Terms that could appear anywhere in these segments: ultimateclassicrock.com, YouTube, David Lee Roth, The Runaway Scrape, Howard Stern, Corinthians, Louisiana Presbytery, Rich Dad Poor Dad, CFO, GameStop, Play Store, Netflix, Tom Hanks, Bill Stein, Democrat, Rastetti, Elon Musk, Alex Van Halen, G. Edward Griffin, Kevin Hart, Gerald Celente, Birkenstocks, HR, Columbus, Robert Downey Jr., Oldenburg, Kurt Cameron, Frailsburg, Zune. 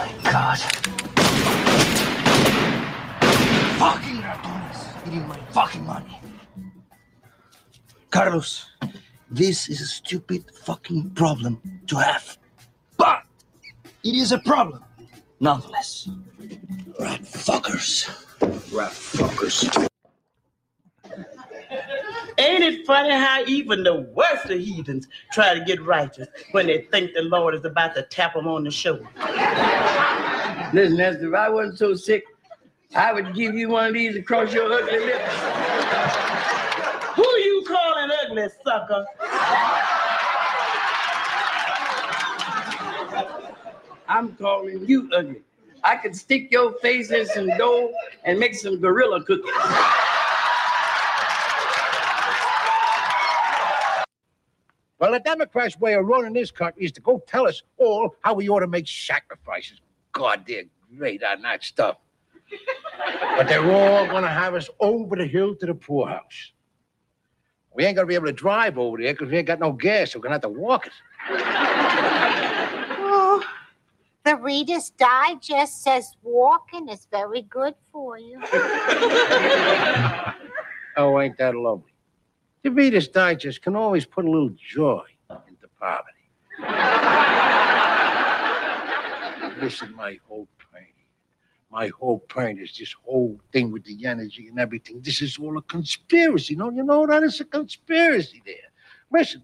my God. Fucking ratones eating my fucking money. Carlos, this is a stupid fucking problem to have. But it is a problem, nonetheless. Rat fuckers. Rat fuckers. Ain't it funny how even the worst of heathens try to get righteous when they think the Lord is about to tap them on the shoulder? Listen, Esther, if I wasn't so sick, I would give you one of these across your ugly lips. Who you calling ugly, sucker? I'm calling you ugly. I could stick your face in some dough and make some gorilla cookies. Well, the Democrats' way of running this country is to go tell us all how we ought to make sacrifices. God, they're great on that stuff. But they're all going to have us over the hill to the poorhouse. We ain't going to be able to drive over there because we ain't got no gas, so we're going to have to walk it. Oh, the Reader's Digest says walking is very good for you. Oh, ain't that lovely? The Reader's Digest can always put a little joy into poverty. Listen, my whole point is this whole thing with the energy and everything. This is all a conspiracy. No, you know that it's a conspiracy there. Listen,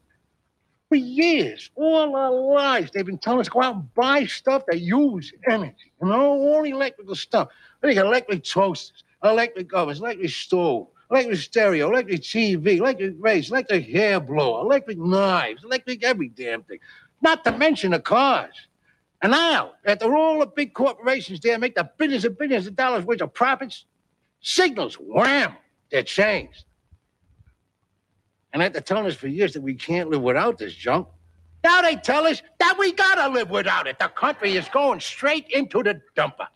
for years, all our lives, they've been telling us to go out and buy stuff that use energy. You know, all electrical stuff. They got electric toasters, electric ovens, electric stove. Electric stereo, electric TV, electric razor, electric hair blower, electric knives, electric every damn thing. Not to mention the cars. And now, after all the big corporations there make the billions and billions of dollars worth of profits, signals, wham, they're changed. And after telling us for years that we can't live without this junk, now they tell us that we gotta live without it. The country is going straight into the dumper.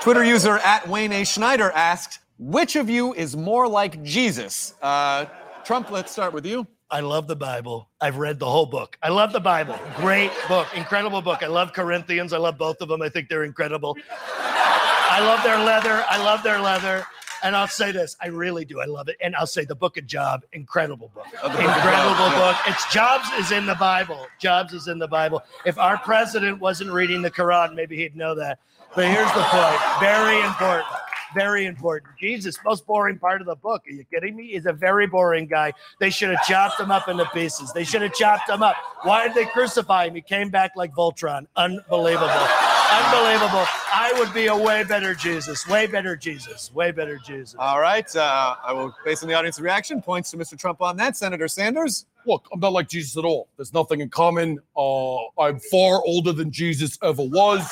Twitter user at Wayne A. Schneider asked, which of you is more like Jesus? Trump, let's start with you. I love the Bible. I've read the whole book. I love the Bible. Great book. Incredible book. I love Corinthians. I love both of them. I think they're incredible. I love their leather. And I'll say this. I really do. I love it. And I'll say the book of Job, incredible book. Incredible book. It's Job's is in the Bible. If our president wasn't reading the Quran, maybe he'd know that. But here's the point. Very important. Jesus, most boring part of the book. Are you kidding me? He's a very boring guy. They should have chopped him up into pieces. Why did they crucify him? He came back like Voltron. Unbelievable. I would be a way better Jesus. All right. I will, based on the audience reaction, points to Mr. Trump on that. Senator Sanders? Look, I'm not like Jesus at all. There's nothing in common. I'm far older than Jesus ever was.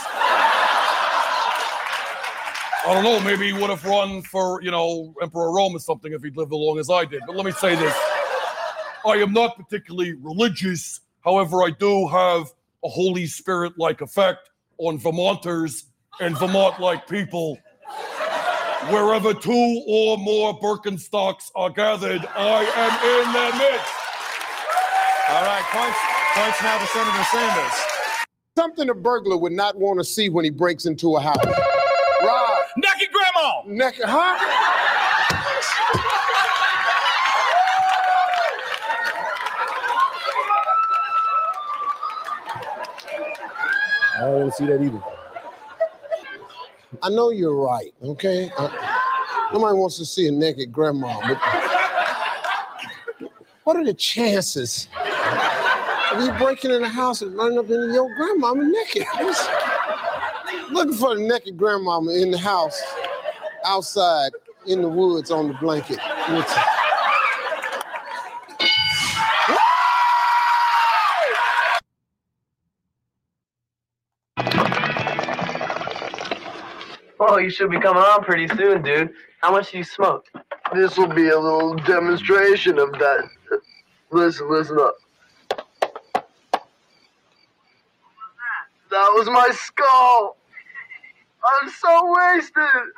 I don't know, maybe he would have run for, Emperor Rome or something if he'd lived as long as I did. But let me say this. I am not particularly religious. However, I do have a Holy Spirit-like effect on Vermonters and Vermont-like people. Wherever two or more Birkenstocks are gathered, I am in their midst. All right, points now to Senator Sanders. Something a burglar would not want to see when he breaks into a house. Rob. Naked grandma. Naked, huh? I don't want to see that either. I know you're right, okay? Nobody wants to see a naked grandma. But what are the chances of you breaking in the house and running up into your grandmama naked? Looking for the naked grandmama in the house, outside, in the woods, on the blanket. Oh, you should be coming on pretty soon, dude. How much do you smoke? This will be a little demonstration of that. Listen up. That was my skull. I'm so wasted.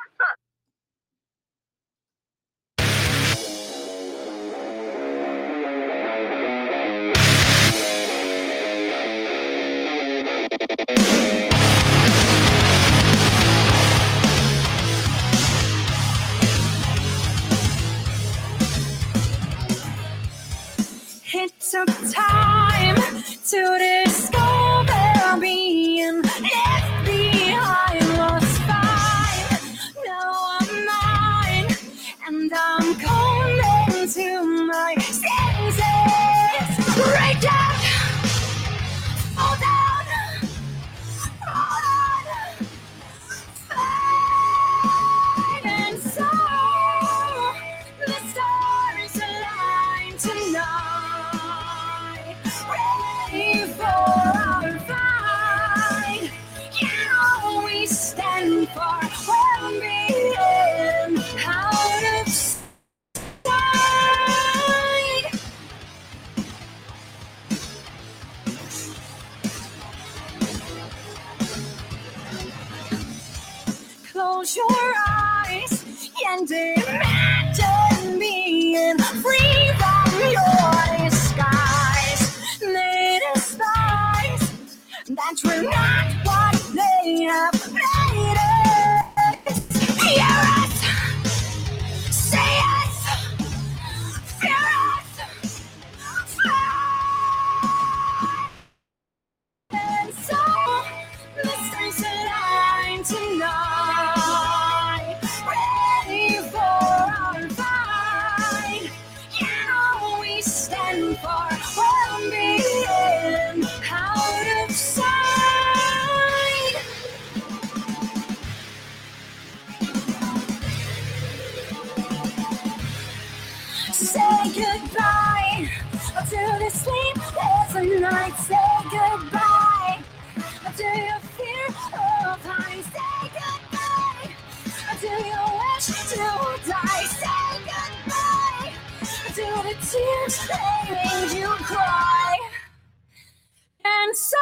Close your eyes and imagine being free from your disguise. They despise that we're not what they have made us. Hear us, see us, fear us, fear us. And so mysteries align tonight, ready for our fight. You know we stand for well being out of sight. Say goodbye to the sleepless night. Say goodbye to your fear of time. Say goodbye to your wish to die. Say goodbye to the tears that made you cry. And so,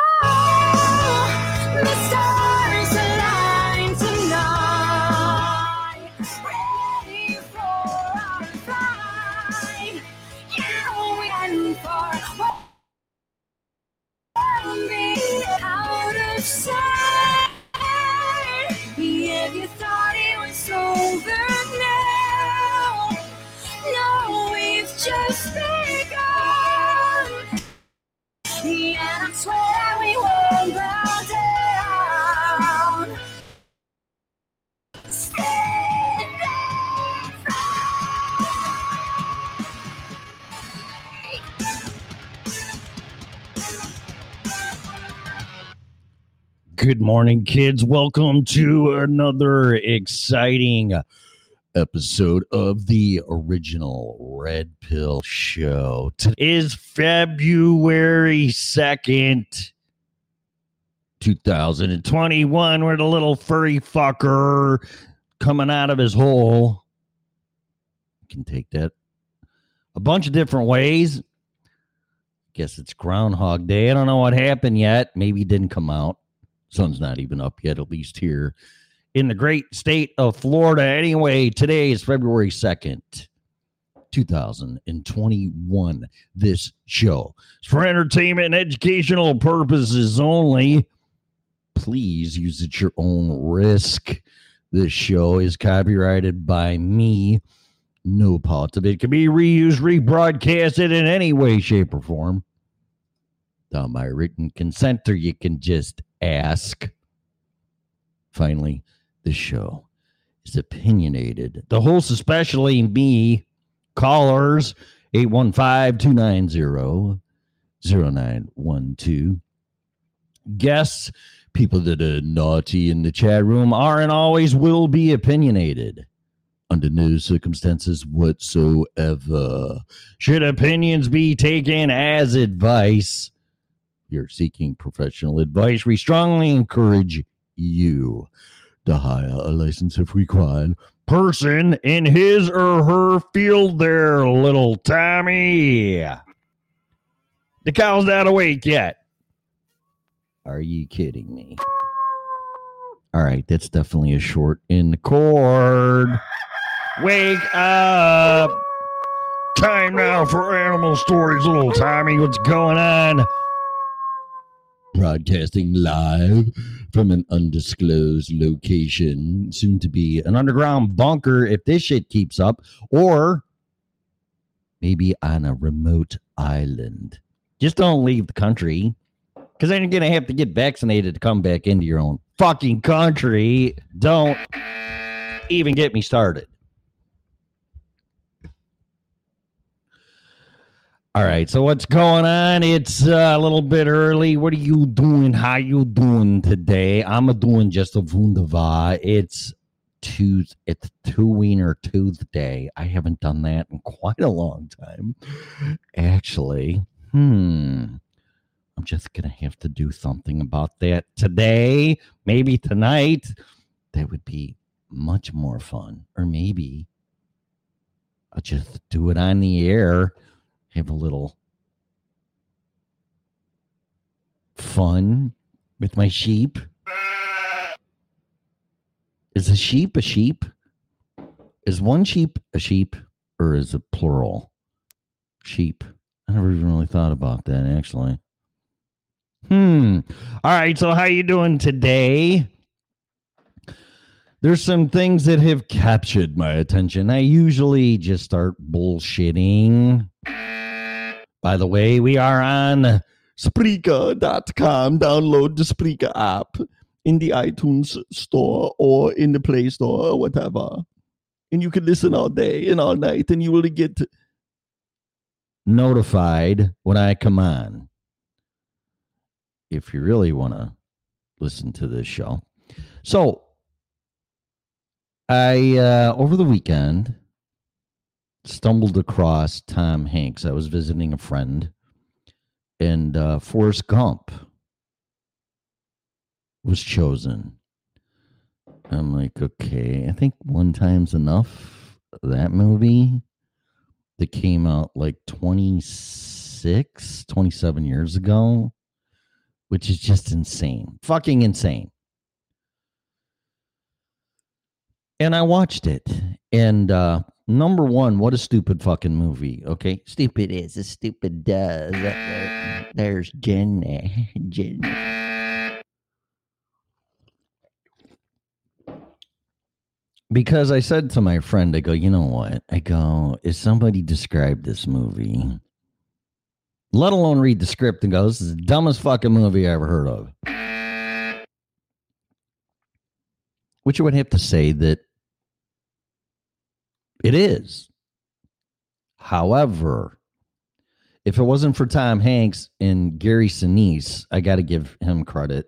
the stars align tonight, ready for our fight. You and for what will be out of sight. If you thought it was over now, no, we've just begun. Yeah, I swear we won't bow down. Stand up. Good morning, kids. Welcome to another exciting episode of the original Red Pill Show. Today is February 2nd, 2021, where the little furry fucker coming out of his hole. You can take that a bunch of different ways. Guess it's Groundhog Day. I don't know what happened yet. Maybe it didn't come out. Sun's not even up yet, at least here in the great state of Florida. Anyway, today is February 2nd, 2021. This show is for entertainment and educational purposes only. Please use at your own risk. This show is copyrighted by me. No parts of it can be reused, rebroadcasted in any way, shape, or form without my written consent, or you can just ask. Finally, the show is opinionated. The host, especially me. Callers 815-290-0912. Guests, people that are naughty in the chat room, are and always will be opinionated under no circumstances whatsoever should opinions be taken as advice. If you're seeking professional advice, we strongly encourage you to hire a licensed, if required, person in his or her field there, little Tommy. The cow's not awake yet. Are you kidding me? All right, that's definitely a short in the chord. Wake up. Time now for animal stories, little Tommy. What's going on? Broadcasting live from an undisclosed location, soon to be an underground bunker if this shit keeps up, or maybe on a remote island. Just don't leave the country, because then you're going to have to get vaccinated to come back into your own fucking country. Don't even get me started. All right, so what's going on? It's a little bit early. What are you doing? How you doing today? I'm doing just a wunderbar. It's Two-Wiener Tuesday. I haven't done that in quite a long time. Actually, I'm just going to have to do something about that today. Maybe tonight. That would be much more fun. Or maybe I'll just do it on the air. Have a little fun with my sheep. Is a sheep a sheep? Is one sheep a sheep, or is it plural? Sheep. I never even really thought about that, actually. All right, so how you doing today? There's some things that have captured my attention. I usually just start bullshitting. By the way, we are on Spreaker.com. Download the Spreaker app in the iTunes store or in the Play Store or whatever. And you can listen all day and all night, and you will get notified when I come on. If you really want to listen to this show. So I, over the weekend, stumbled across Tom Hanks. I was visiting a friend, and Forrest Gump was chosen. I'm like, okay, I think one time's enough. That movie that came out like 26, 27 years ago, which is just insane. Fucking insane. And I watched it. And number one, what a stupid fucking movie. Okay. Stupid is a stupid does. There's Jenny. Because I said to my friend, I go, you know what? I go, if somebody described this movie, let alone read the script and go, this is the dumbest fucking movie I ever heard of. Which I would have to say that it is. However, if it wasn't for Tom Hanks and Gary Sinise, I got to give him credit.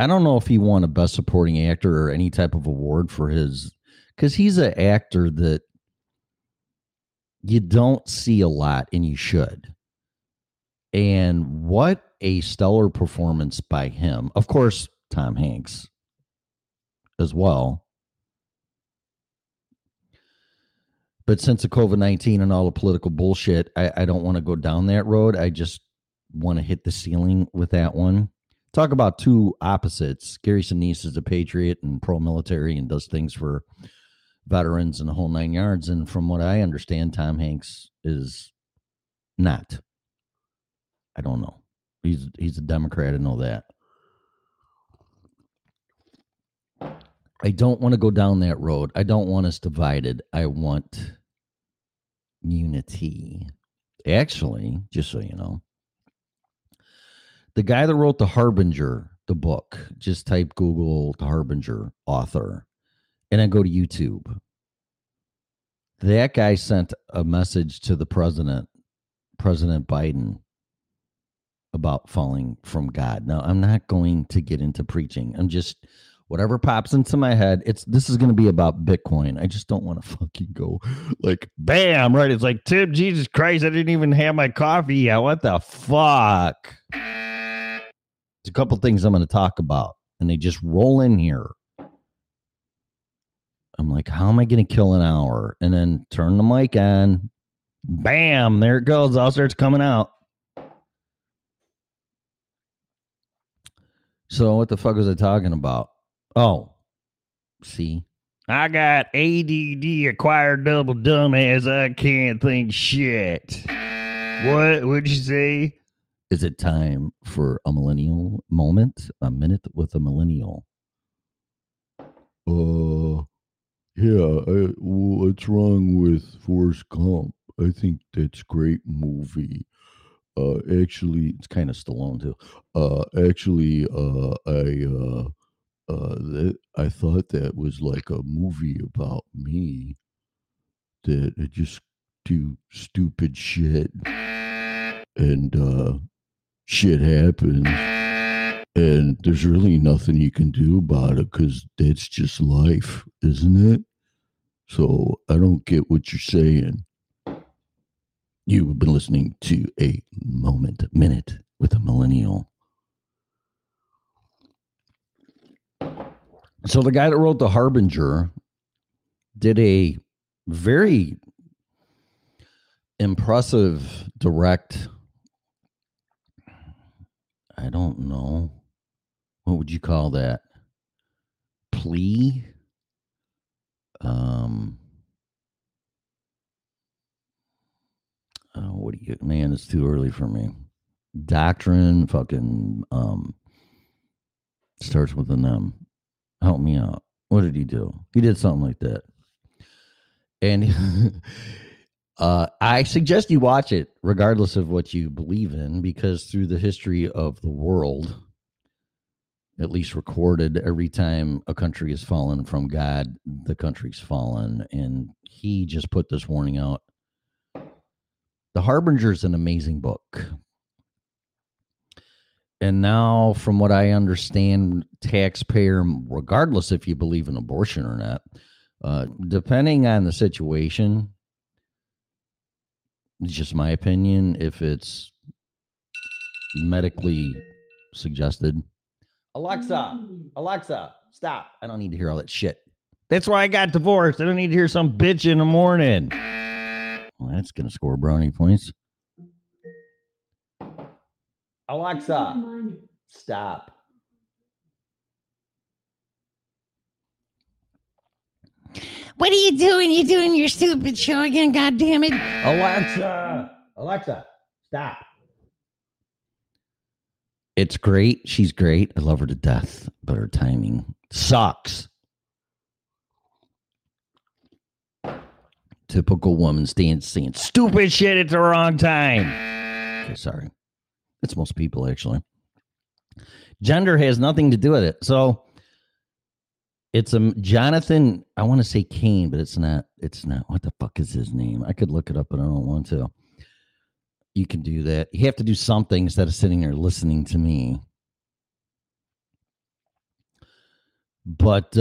I don't know if he won a Best Supporting Actor or any type of award for his, because he's an actor that you don't see a lot, and you should. And what a stellar performance by him. Of course, Tom Hanks as well. But since the COVID-19 and all the political bullshit, I don't want to go down that road. I just want to hit the ceiling with that one. Talk about two opposites. Gary Sinise is a patriot and pro-military and does things for veterans and the whole nine yards. And from what I understand, Tom Hanks is not. I don't know. He's a Democrat. I know that. I don't want to go down that road. I don't want us divided. I want unity. Actually, just so you know, the guy that wrote The Harbinger, the book, just type Google The Harbinger author, and then go to YouTube. That guy sent a message to the president, President Biden, about falling from God. Now, I'm not going to get into preaching. I'm just... whatever pops into my head, this is going to be about Bitcoin. I just don't want to fucking go like, bam, right? It's like, Tim, Jesus Christ, I didn't even have my coffee yet. What the fuck? There's a couple things I'm going to talk about, and they just roll in here. I'm like, how am I going to kill an hour? And then turn the mic on. Bam, there it goes. All starts coming out. So what the fuck was I talking about? Oh, see, I got ADD, acquired double dumbass. I can't think shit. What would you say? Is it time for a millennial moment? A minute with a millennial. What's wrong with Forrest Gump? I think that's a great movie. Actually, it's kind of Stallone too. I thought that was like a movie about me that I just do stupid shit and shit happens and there's really nothing you can do about it because that's just life, isn't it? So I don't get what you're saying. You have been listening to a minute with a millennial. So the guy that wrote The Harbinger did a very impressive direct, I don't know, what would you call that? Plea Man, it's too early for me. Doctrine fucking starts with an M. Help me out. What did he do? He did something like that. And I suggest you watch it regardless of what you believe in, because through the history of the world, at least recorded, every time a country has fallen from God, the country's fallen. And he just put this warning out. The Harbinger is an amazing book. And now, from what I understand, taxpayer, regardless if you believe in abortion or not, depending on the situation, it's just my opinion, if it's medically suggested. Alexa, stop. I don't need to hear all that shit. That's why I got divorced. I don't need to hear some bitch in the morning. Well, that's going to score brownie points. Alexa, stop. What are you doing? You're doing your stupid show again, goddammit. Alexa, stop. It's great. She's great. I love her to death, but her timing sucks. Typical woman saying stupid shit at the wrong time. Okay, sorry. It's most people, actually. Gender has nothing to do with it. So it's a Jonathan, I want to say Cain, but it's not. What the fuck is his name? I could look it up, but I don't want to. You can do that. You have to do something instead of sitting there listening to me. But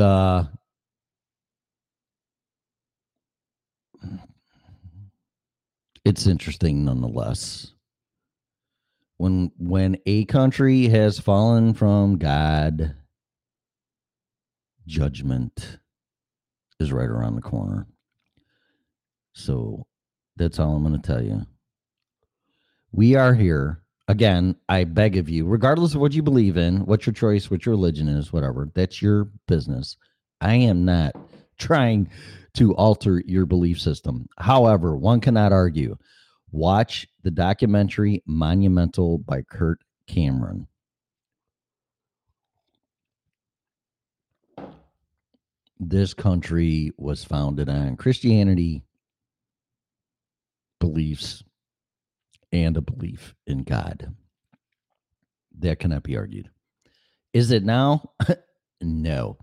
it's interesting nonetheless. When a country has fallen from God, judgment is right around the corner. So that's all I'm going to tell you. We are here. Again, I beg of you, regardless of what you believe in, what your choice, what your religion is, whatever, that's your business. I am not trying to alter your belief system. However, one cannot argue. Watch the documentary Monumental by Kurt Cameron. This country was founded on Christianity, beliefs, and a belief in God. That cannot be argued. Is it now? No.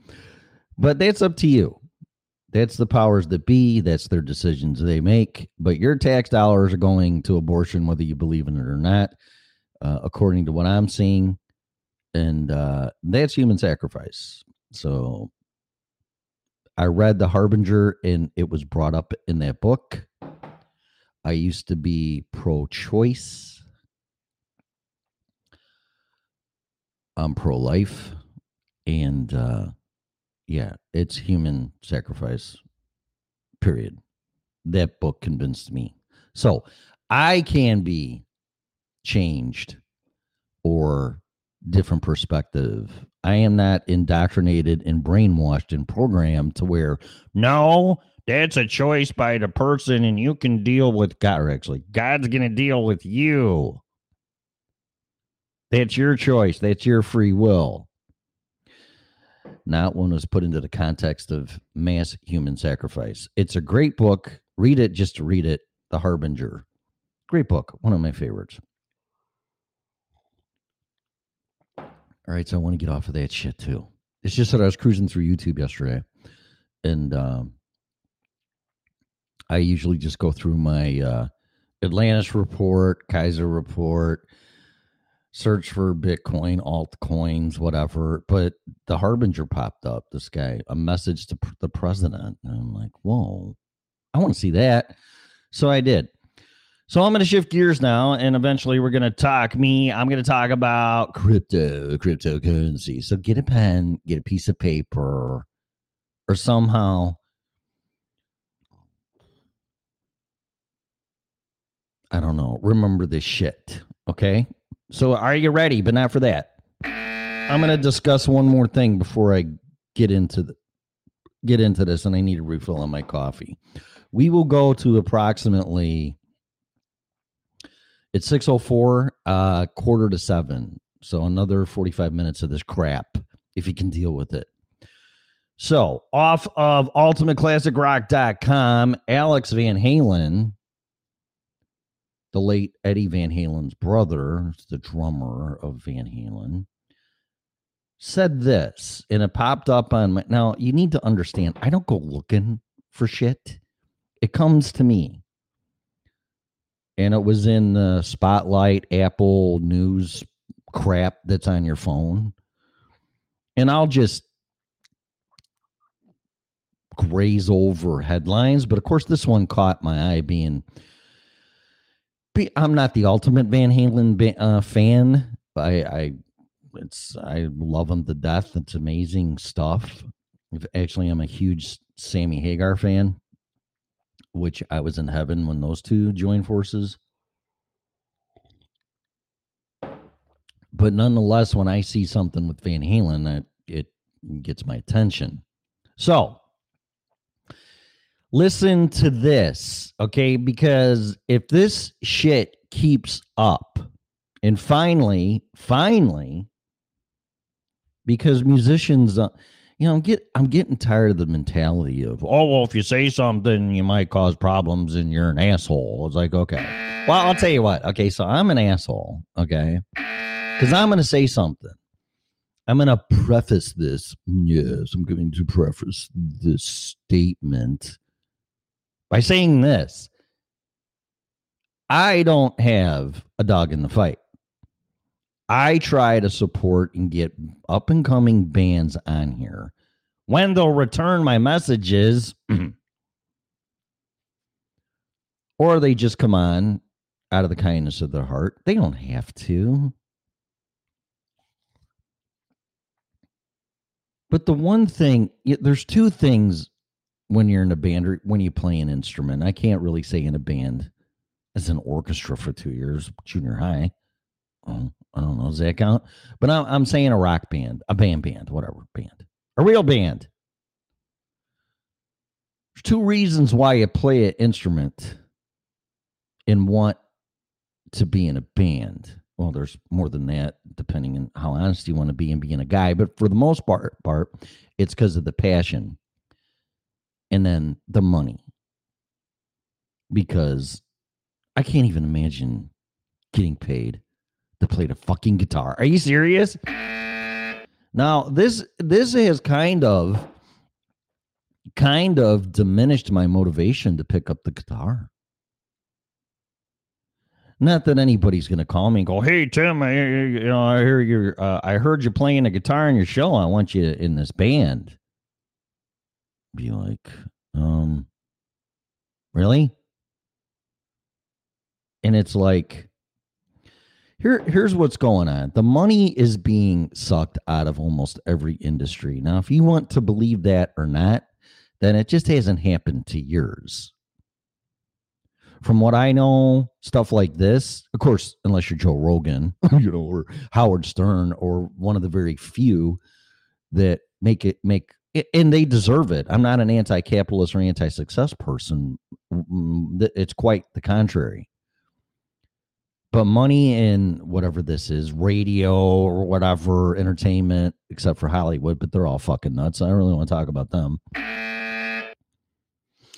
But that's up to you. That's the powers that be. That's their decisions they make. But your tax dollars are going to abortion, whether you believe in it or not, according to what I'm seeing. And that's human sacrifice. So I read The Harbinger, and it was brought up in that book. I used to be pro-choice. I'm pro-life. And yeah, it's human sacrifice, period. That book convinced me. So I can be changed or different perspective. I am not indoctrinated and brainwashed and programmed to where, no, that's a choice by the person and you can deal with God. Or actually, God's going to deal with you. That's your choice. That's your free will. Not one was put into the context of mass human sacrifice. It's a great book. Read it just to read it. The Harbinger. Great book. One of my favorites. All right, so I want to get off of that shit, too. It's just that I was cruising through YouTube yesterday, and I usually just go through my Atlantis report, Kaiser report, search for Bitcoin, altcoins, whatever. But the Harbinger popped up, this guy, a message to the president. And I'm like, whoa, I want to see that. So I did. So I'm going to shift gears now, and eventually we're going to talk about cryptocurrency. So get a pen, get a piece of paper, or somehow, I don't know, remember this shit, okay? So are you ready? But not for that. I'm going to discuss one more thing before I get into get into this, and I need a refill on my coffee. We will go to approximately, it's 6:04, 6:45. So another 45 minutes of this crap, if you can deal with it. So off of ultimateclassicrock.com, Alex Van Halen, the late Eddie Van Halen's brother, the drummer of Van Halen, said this, and it popped up on my, now you need to understand, I don't go looking for shit. It comes to me. And it was in the Spotlight, Apple News crap that's on your phone. And I'll just graze over headlines. But of course, this one caught my eye being, I'm not the ultimate Van Halen fan. I love him to death. It's amazing stuff. Actually, I'm a huge Sammy Hagar fan, which I was in heaven when those two joined forces. But nonetheless, when I see something with Van Halen, it gets my attention. So listen to this, okay? Because if this shit keeps up, and finally, because musicians, I'm getting tired of the mentality of, oh, well, if you say something, you might cause problems and you're an asshole. It's like, okay, well, I'll tell you what. Okay, so I'm an asshole, okay? Because I'm going to say something. I'm going to preface this. Yes, I'm going to preface this statement by saying this. I don't have a dog in the fight. I try to support and get up-and-coming bands on here. When they'll return my messages, or they just come on out of the kindness of their heart. They don't have to. But the one thing, there's two things when you're in a band or when you play an instrument. I can't really say in a band as an orchestra for 2 years, junior high. I don't know. Does that count? But I'm saying a rock band, a band, whatever band, a real band. There's two reasons why you play an instrument and want to be in a band. Well, there's more than that, depending on how honest you want to be and being a guy. But for the most part, it's because of the passion and then the money. Because I can't even imagine getting paid to play the fucking guitar. Are you serious? Now, this has kind of diminished my motivation to pick up the guitar. Not that anybody's going to call me and go, "Hey Tim, I heard you playing a guitar in your show. I want you in this band." Be like, really? And it's like, here's what's going on. The money is being sucked out of almost every industry. Now, if you want to believe that or not, then it just hasn't happened to yours. From what I know, stuff like this, of course, unless you're Joe Rogan, or Howard Stern, or one of the very few that make it, and they deserve it. I'm not an anti-capitalist or anti-success person. It's quite the contrary. But money in whatever this is, radio or whatever, entertainment, except for Hollywood, but they're all fucking nuts. I don't really want to talk about them.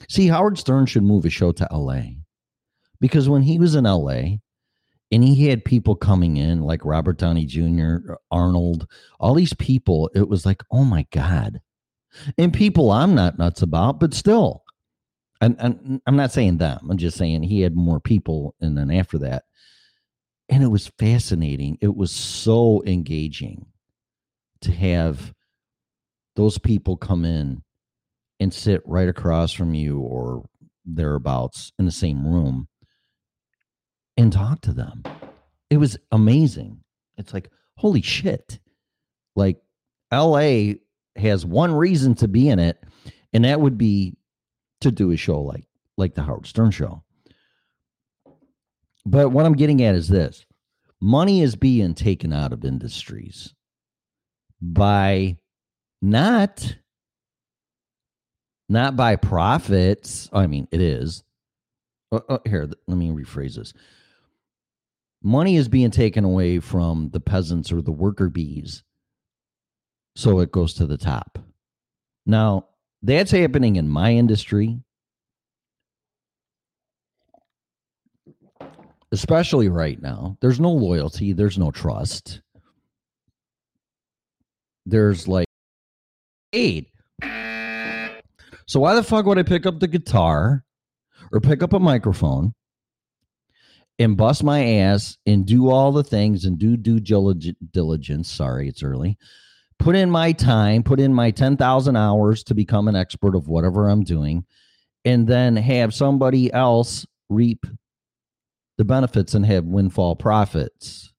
See, Howard Stern should move his show to L.A. because when he was in L.A. and he had people coming in like Robert Downey Jr., Arnold, all these people, it was like, oh, my God. And people I'm not nuts about, but still, I'm not saying them. I'm just saying he had more people. And then after that. And it was fascinating. It was so engaging to have those people come in and sit right across from you or thereabouts in the same room and talk to them. It was amazing. It's like, holy shit. Like, LA has one reason to be in it, and that would be to do a show like the Howard Stern Show. But what I'm getting at is this. Money is being taken out of industries by not not by profits. I mean, it is. Here, let me rephrase this. Money is being taken away from the peasants or the worker bees, so it goes to the top. Now, that's happening in my industry, especially right now. There's no loyalty. There's no trust. There's like aid. So why the fuck would I pick up the guitar or pick up a microphone and bust my ass and do all the things and do due diligence? Sorry, it's early. Put in my time, put in my 10,000 hours to become an expert of whatever I'm doing, and then have somebody else reap the benefits and have windfall profits.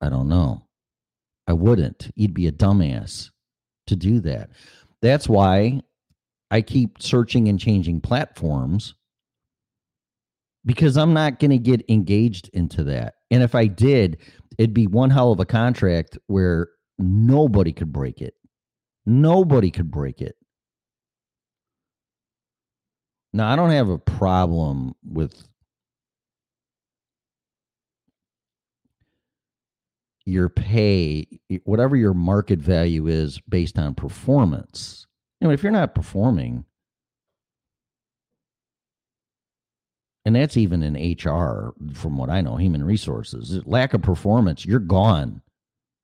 I don't know. I wouldn't. You'd be a dumbass to do that. That's why I keep searching and changing platforms, because I'm not going to get engaged into that. And if I did, it'd be one hell of a contract where nobody could break it. Nobody could break it. Now, I don't have a problem with your pay, whatever your market value is based on performance. You know, if you're not performing, and that's even in HR, from what I know, human resources, lack of performance, you're gone.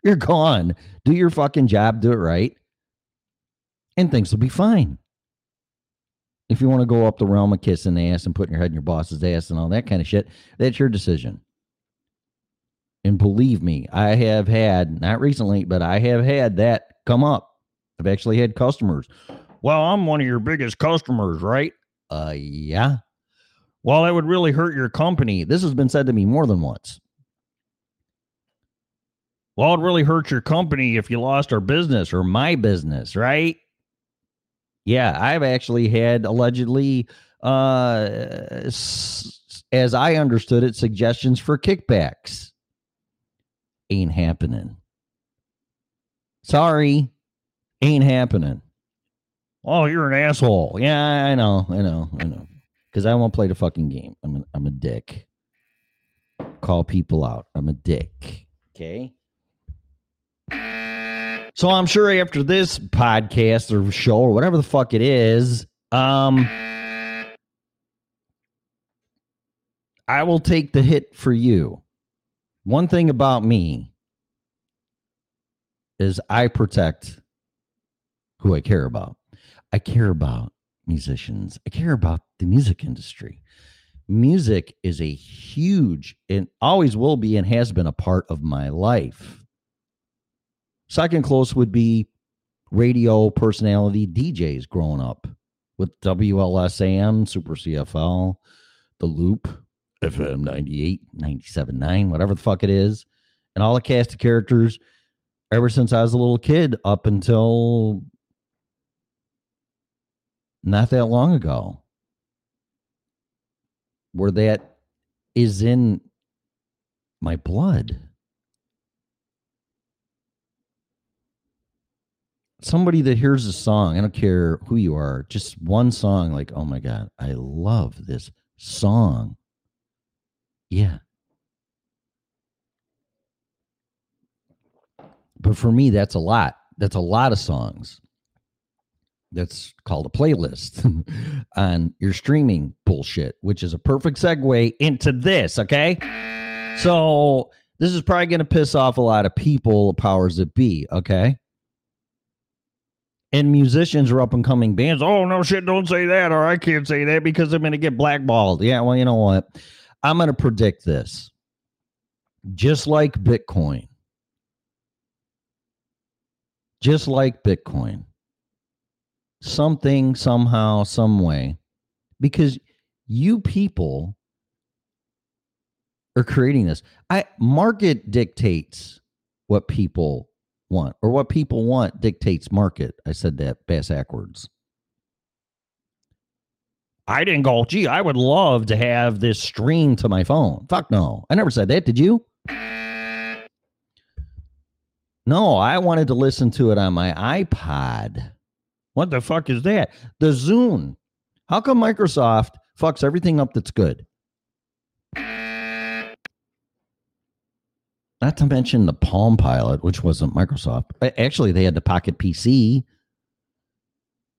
You're gone. Do your fucking job, do it right, and things will be fine. If you want to go up the realm of kissing the ass and putting your head in your boss's ass and all that kind of shit, that's your decision. And believe me, I have had, not recently, but I have had that come up. I've actually had customers. Well, I'm one of your biggest customers, right? Yeah. Well, that would really hurt your company. This has been said to me more than once. Well, it'd really hurt your company if you lost our business or my business, right? Yeah, I've actually had allegedly, as I understood it, suggestions for kickbacks. Ain't happening. Sorry, ain't happening. Oh, you're an asshole. Yeah, I know. Because I won't play the fucking game. I'm a dick. Call people out. I'm a dick. Okay. So I'm sure after this podcast or show or whatever the fuck it is, I will take the hit for you. One thing about me is I protect who I care about. I care about musicians. I care about the music industry. Music is a huge, and always will be and has been, a part of my life. Second close would be radio personality DJs growing up with WLSAM, Super CFL, The Loop, FM 98, 97.9, whatever the fuck it is, and all the cast of characters ever since I was a little kid up until not that long ago, where that is in my blood. Somebody that hears a song, I don't care who you are, just one song, like, oh my God, I love this song. Yeah. But for me, that's a lot. That's a lot of songs. That's called a playlist on your streaming bullshit, which is a perfect segue into this, okay? So this is probably going to piss off a lot of people, powers that be, okay? And musicians or up-and-coming bands, oh, no shit, don't say that, or I can't say that because I'm going to get blackballed. Yeah, well, you know what? I'm going to predict this. Just like Bitcoin. Something, somehow, some way. Because you people are creating this. Market dictates what people want, or what people want dictates market. I said that backwards. I didn't go, gee, I would love to have this stream to my phone. Fuck no. I never said that. Did you? No, I wanted to listen to it on my iPod What the fuck is that? The Zune. How come Microsoft fucks everything up that's good? Not to mention the Palm Pilot, which wasn't Microsoft. Actually, they had the Pocket PC.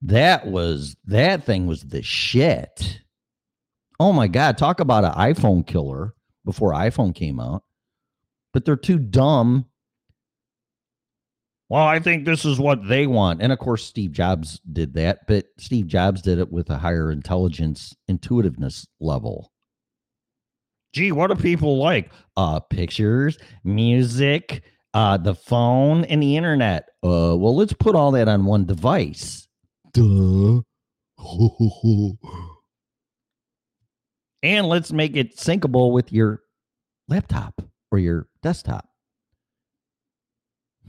That thing was the shit. Oh my God. Talk about an iPhone killer before iPhone came out. But they're too dumb. Well, I think this is what they want. And of course, Steve Jobs did that, but Steve Jobs did it with a higher intelligence, intuitiveness level. Gee, what do people like? Pictures, music, the phone, and the internet. Well, let's put all that on one device. Duh. And let's make it syncable with your laptop or your desktop.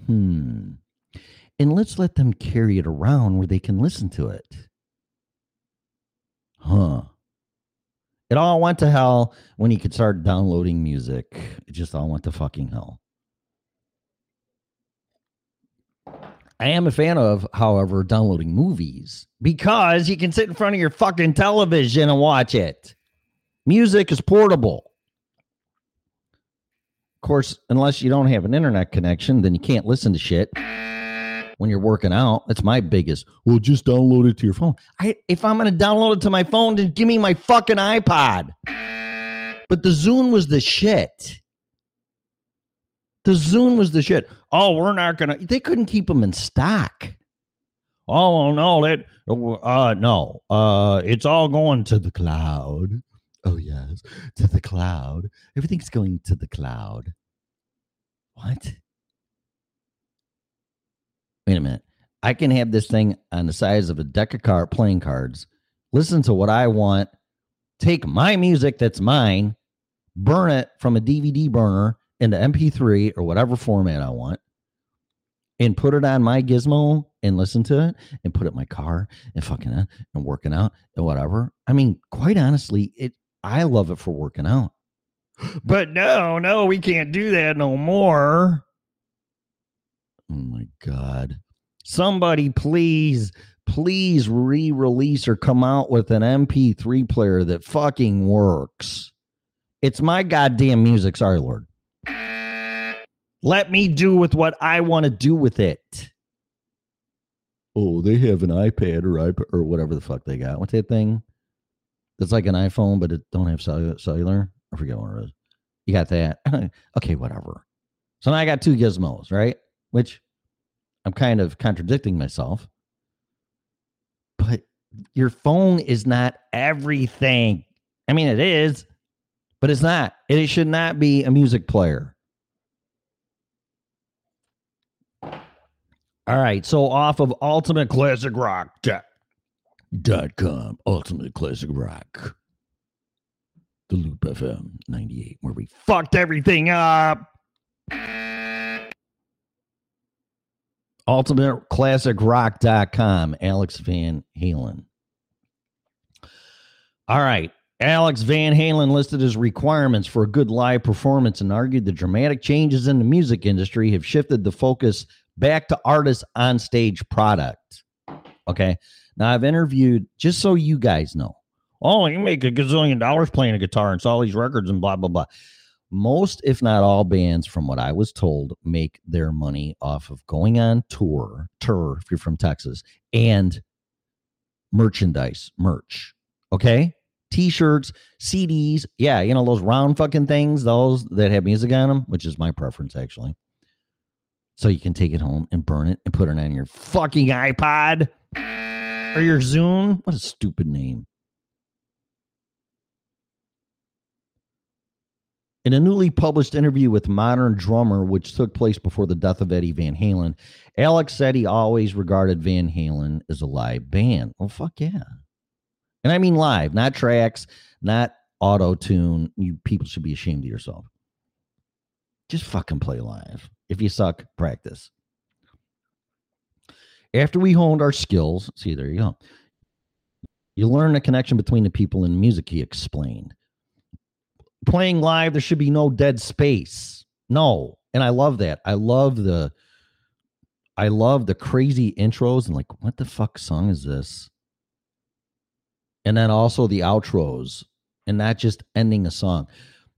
And let's let them carry it around where they can listen to it. Huh. It all went to hell when you could start downloading music. It just all went to fucking hell. I am a fan of, however, downloading movies because you can sit in front of your fucking television and watch it. Music is portable. Of course, unless you don't have an internet connection, then you can't listen to shit when you're working out. That's my biggest. Well, just download it to your phone. If I'm going to download it to my phone, then give me my fucking iPod. But the Zune was the shit. The Zune was the shit. Oh, we're not going to. They couldn't keep them in stock. Oh, no. It's all going to the cloud. Oh, yes, to the cloud. Everything's going to the cloud. What? Wait a minute. I can have this thing on the size of a deck of playing cards, listen to what I want, take my music that's mine, burn it from a DVD burner into MP3 or whatever format I want, and put it on my gizmo and listen to it and put it in my car and fucking and working out and whatever. I mean, quite honestly, I love it for working out. But no, we can't do that no more. Oh, my God. Somebody please re-release or come out with an MP3 player that fucking works. It's my goddamn music. Sorry, Lord. Let me do with what I want to do with it. Oh, they have an iPad or whatever the fuck they got. What's that thing? That's like an iPhone, but it don't have cellular. I forget what it is. You got that. Okay, whatever. So now I got two gizmos, right? Which I'm kind of contradicting myself. But your phone is not everything. I mean, it is, but it's not. It should not be a music player. All right. So off of ultimateclassicrock.com, Ultimate Classic Rock, the Loop FM 98, where we fucked everything up. ultimateclassicrock.com, Alex Van Halen. All right. Alex Van Halen listed his requirements for a good live performance and argued the dramatic changes in the music industry have shifted the focus back to artists on stage product. Okay. Now, I've interviewed, just so you guys know, oh, you make a gazillion dollars playing a guitar and sell all these records and blah, blah, blah. Most, if not all bands, from what I was told, make their money off of going on tour, if you're from Texas, and merch. Okay. T-shirts, CDs. Yeah. You know, those round fucking things, those that have music on them, which is my preference, actually. So you can take it home and burn it and put it on your fucking iPod. Or your Zune? What a stupid name. In a newly published interview with Modern Drummer, which took place before the death of Eddie Van Halen, Alex said he always regarded Van Halen as a live band. Well, fuck yeah. And I mean live, not tracks, not auto-tune. You people should be ashamed of yourself. Just fucking play live. If you suck, practice. After we honed our skills, see, there you go. You learn the connection between the people and music, he explained. Playing live, there should be no dead space. No. And I love that. I love the I love the crazy intros and like, what the fuck song is this? And then also the outros and not just ending a song.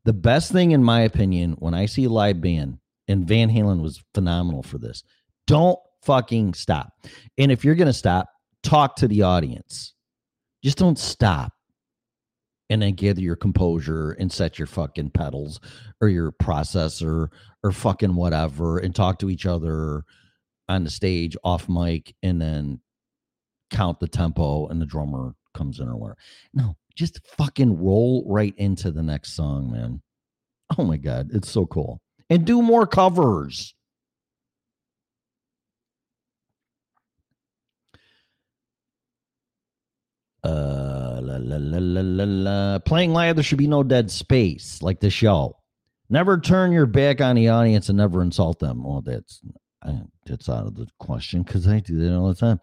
The best thing, in my opinion, when I see a live band, and Van Halen was phenomenal for this, don't fucking stop. And if you're going to stop, talk to the audience. Just don't stop and then gather your composure and set your fucking pedals or your processor or fucking whatever and talk to each other on the stage off mic and then count the tempo and the drummer comes in or whatever. No, just fucking roll right into the next song, man. Oh my God, it's so cool. And do more covers. Playing live, there should be no dead space like the show. Never turn your back on the audience and never insult them. Well, that's out of the question because I do that all the time.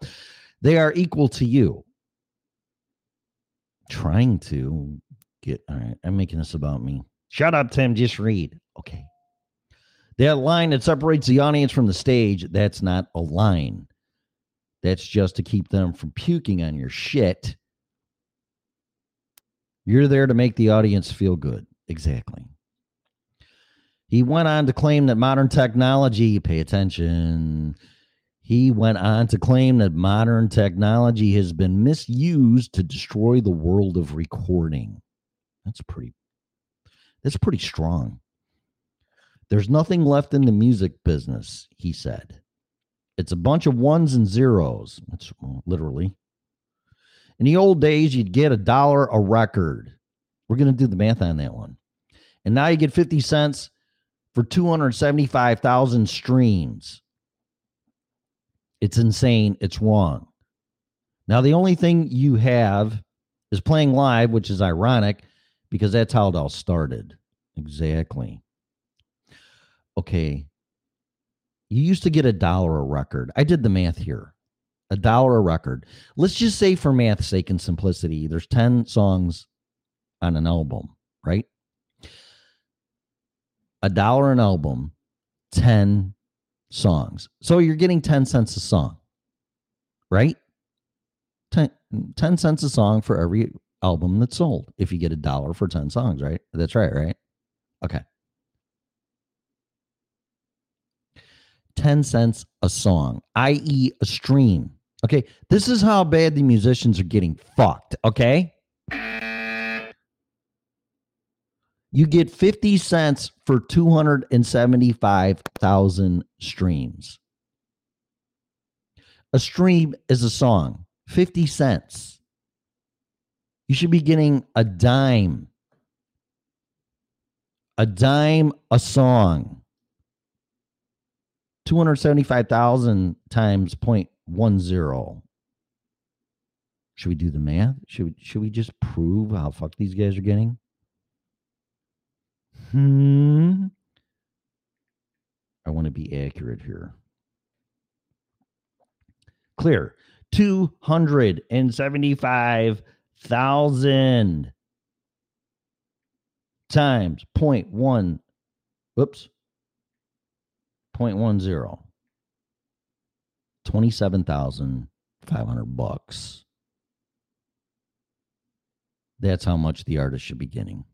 They are equal to you. Trying to get, all right, I'm making this about me. Shut up, Tim. Just read. Okay. That line that separates the audience from the stage, that's not a line. That's just to keep them from puking on your shit. You're there to make the audience feel good. Exactly. He went on to claim that modern technology, pay attention. He went on to claim that modern technology has been misused to destroy the world of recording. That's pretty strong. There's nothing left in the music business, he said. It's a bunch of ones and zeros. That's literally. In the old days, you'd get $1 a record. We're going to do the math on that one. And now you get 50 cents for 275,000 streams. It's insane. It's wrong. Now, the only thing you have is playing live, which is ironic because that's how it all started. Exactly. Okay. You used to get $1 a record. I did the math here. $1 a record. Let's just say for math's sake and simplicity, there's 10 songs on an album, right? $1 an album, 10 songs. So you're getting 10 cents a song, right? 10 cents a song for every album that's sold. If you get $1 for 10 songs, right? That's right, right? Okay. 10 cents a song, i.e. a stream. Okay, this is how bad the musicians are getting fucked, okay? You get 50 cents for 275,000 streams. A stream is a song, 50 cents. You should be getting $0.10. $0.10 a song. 275,000 times 0.10. Should we do the math? Should we just prove how fucked these guys are getting? I want to be accurate here. Clear. 275,000 times 0.1. Whoops. 0.10, $27,500. That's how much the artist should be getting.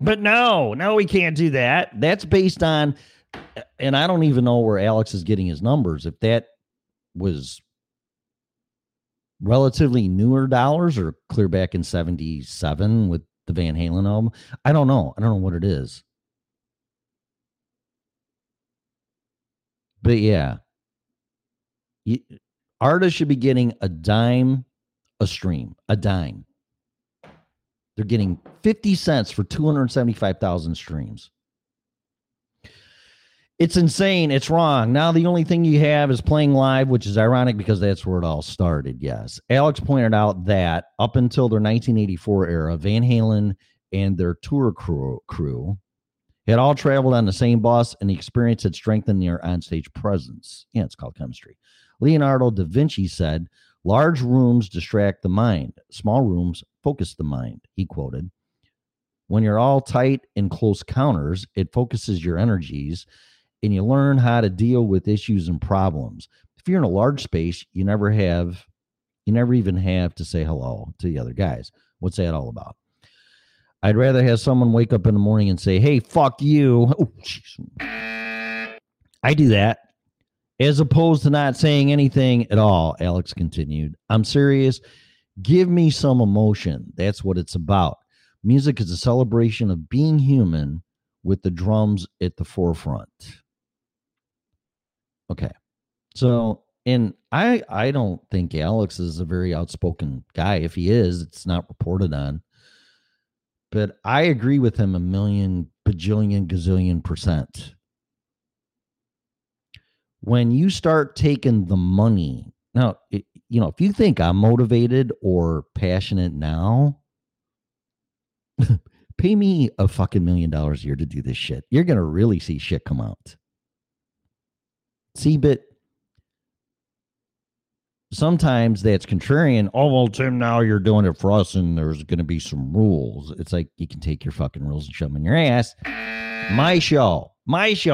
But no, we can't do that. That's based on, and I don't even know where Alex is getting his numbers. If that was relatively newer dollars or clear back in 77 with the Van Halen album, I don't know. I don't know what it is. But yeah, artists should be getting $0.10 a stream, $0.10. They're getting 50 cents for 275,000 streams. It's insane. It's wrong. Now the only thing you have is playing live, which is ironic because that's where it all started. Yes. Alex pointed out that up until their 1984 era, Van Halen and their tour crew had all traveled on the same bus, and the experience had strengthened their onstage presence. Yeah, it's called chemistry. Leonardo da Vinci said, "Large rooms distract the mind. Small rooms focus the mind," he quoted. "When you're all tight in close counters, it focuses your energies, and you learn how to deal with issues and problems. If you're in a large space, you never even have to say hello to the other guys. What's that all about? I'd rather have someone wake up in the morning and say, hey, fuck you. Oh, geez. I do that, as opposed to not saying anything at all, Alex continued. I'm serious. Give me some emotion. That's what it's about. Music is a celebration of being human with the drums at the forefront. Okay. So, and I don't think Alex is a very outspoken guy. If he is, it's not reported on. But I agree with him 1,000,000,000,000,000,000%. When you start taking the money, now, if you think I'm motivated or passionate now, pay me a fucking $1 million a year to do this shit. You're going to really see shit come out. See, but sometimes that's contrarian. Oh, well, Tim, now you're doing it for us and there's going to be some rules. It's like, you can take your fucking rules and shove them in your ass. My show, mine.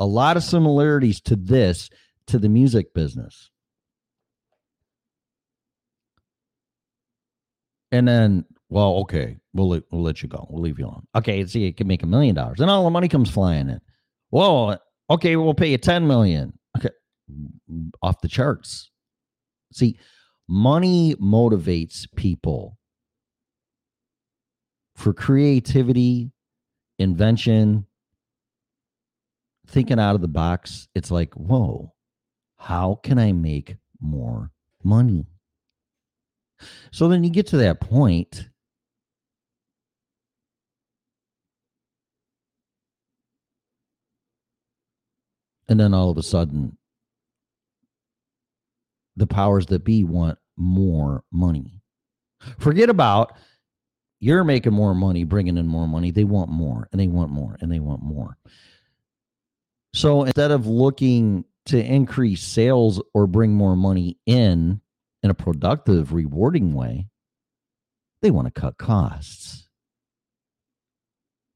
A lot of similarities to this, to the music business. And then, well, okay, we'll let you go. We'll leave you alone. Okay, see, it can make $1 million. And all the money comes flying in. Whoa, okay, we'll pay you $10 million. Okay, off the charts. See, money motivates people for creativity, invention, thinking out of the box. It's like, whoa, how can I make more money? So then you get to that point and then all of a sudden the powers that be want more money. Forget about you're making more money, bringing in more money. They want more and they want more and they want more. So instead of looking to increase sales or bring more money in a productive, rewarding way, they want to cut costs.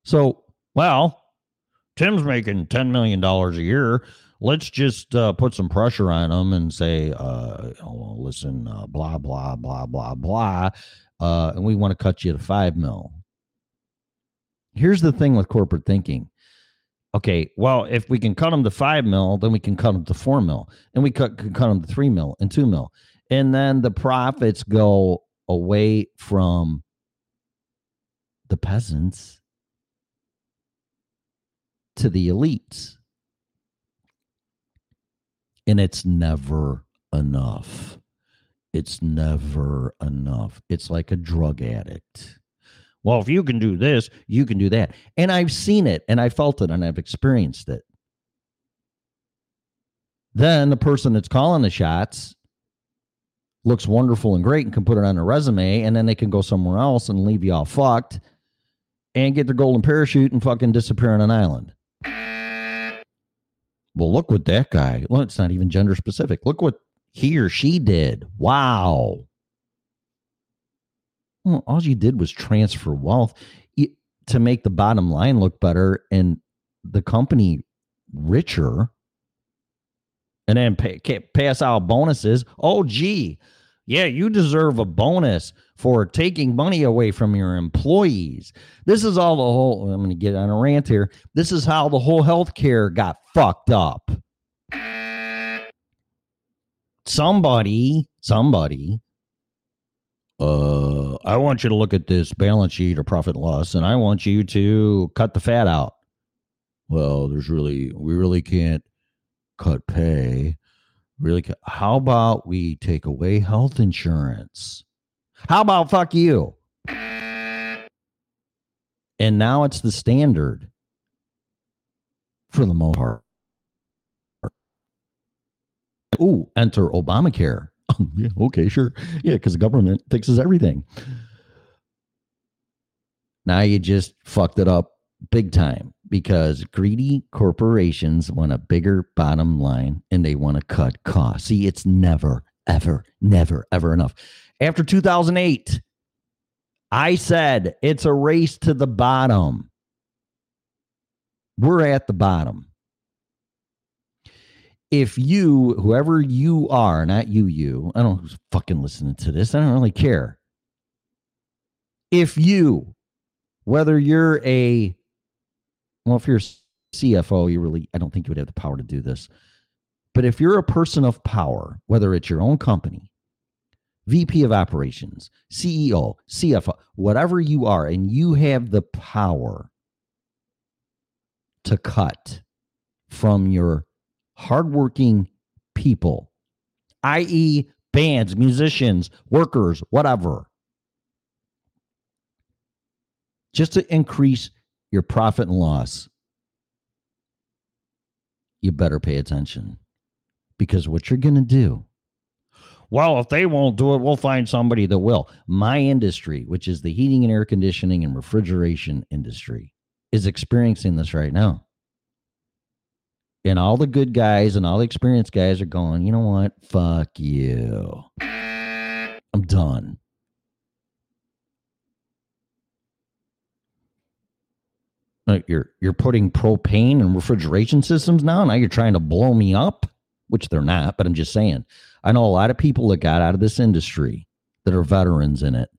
So, well, Tim's making $10 million a year. Let's just put some pressure on him and say, listen, blah, blah, blah, blah, blah. And we want to cut you to $5 million. Here's the thing with corporate thinking. Okay, well, if we can cut them to $5 million, then we can cut them to $4 million, and we can cut them to $3 million and $2 million, and then the profits go away from the peasants to the elites, and it's never enough. It's never enough. It's like a drug addict. Well, if you can do this, you can do that. And I've seen it, and I felt it, and I've experienced it. Then the person that's calling the shots looks wonderful and great and can put it on their resume, and then they can go somewhere else and leave you all fucked and get their golden parachute and fucking disappear on an island. Well, look what that guy, well, it's not even gender specific. Look what he or she did. Wow. All you did was transfer wealth to make the bottom line look better and the company richer, and then pass out bonuses. Oh, gee. Yeah, you deserve a bonus for taking money away from your employees. This is all the whole, I'm going to get on a rant here. This is how the whole healthcare got fucked up. Somebody. I want you to look at this balance sheet or profit and loss, and I want you to cut the fat out. Well, we really can't cut pay. How about we take away health insurance? How about fuck you? And now it's the standard for the most part. Ooh, enter Obamacare. Yeah, okay, sure. Yeah, because the government fixes everything. Now you just fucked it up big time because greedy corporations want a bigger bottom line and they want to cut costs. See, it's never, ever, never, ever enough. After 2008, I said it's a race to the bottom. We're at the bottom. if you, whoever you are, not you, I don't know who's fucking listening to this. I don't really care. If you, whether you're a, well, if you're a CFO, you really, I don't think you would have the power to do this. But if you're a person of power, whether it's your own company, VP of operations, CEO, CFO, whatever you are, and you have the power to cut from your hardworking people, i.e. bands, musicians, workers, whatever, just to increase your profit and loss, you better pay attention, because what you're going to do, well, if they won't do it, we'll find somebody that will. My industry, which is the heating and air conditioning and refrigeration industry, is experiencing this right now. And all the good guys and all the experienced guys are going, you know what? Fuck you. I'm done. You're putting propane in refrigeration systems now? Now you're trying to blow me up? Which they're not, but I'm just saying. I know a lot of people that got out of this industry that are veterans in it,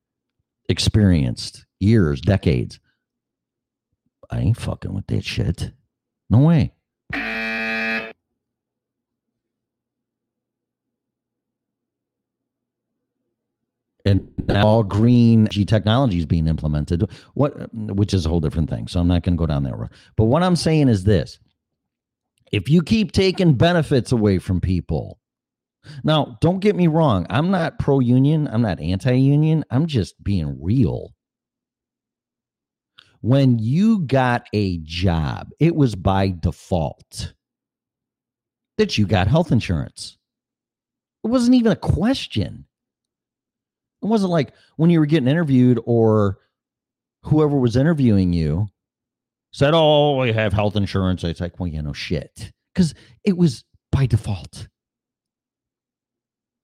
experienced years, decades. I ain't fucking with that shit. No way. And now all green technology is being implemented, which is a whole different thing. So I'm not going to go down that road. But what I'm saying is this. If you keep taking benefits away from people. Now, don't get me wrong. I'm not pro-union. I'm not anti-union. I'm just being real. When you got a job, it was by default that you got health insurance. It wasn't even a question. It wasn't like when you were getting interviewed or whoever was interviewing you said, oh, I have health insurance. It's like, well, yeah, no shit. Because it was by default.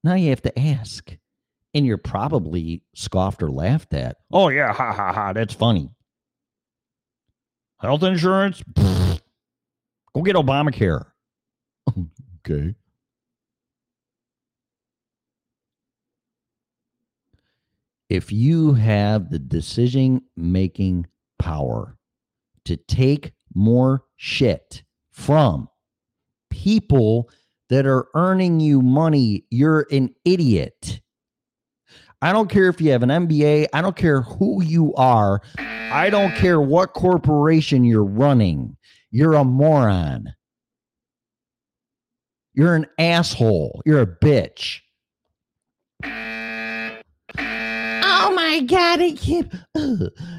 Now you have to ask. And you're probably scoffed or laughed at. Oh, yeah, ha, ha, ha. That's funny. Health insurance? Pfft. Go get Obamacare. Okay. If you have the decision-making power to take more shit from people that are earning you money, you're an idiot. I don't care if you have an MBA. I don't care who you are. I don't care what corporation you're running. You're a moron. You're an asshole. You're a bitch. Oh my God, it can't.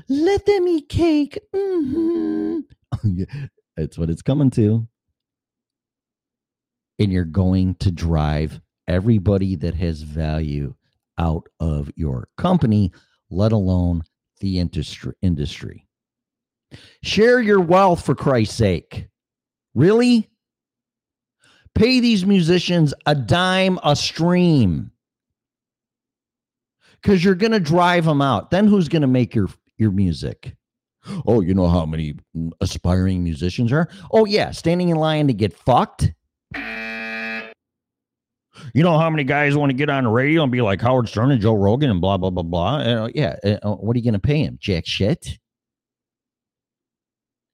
Let them eat cake. Mm-hmm. That's what it's coming to. And you're going to drive everybody that has value out of your company, let alone the industry. Share your wealth, for Christ's sake. Really? Pay these musicians a dime a stream, because you're going to drive them out. Then who's going to make your music? Oh, you know how many aspiring musicians are? Oh, yeah, standing in line to get fucked. You know how many guys want to get on the radio and be like Howard Stern and Joe Rogan and blah, blah, blah, blah. What are you going to pay him? Jack shit.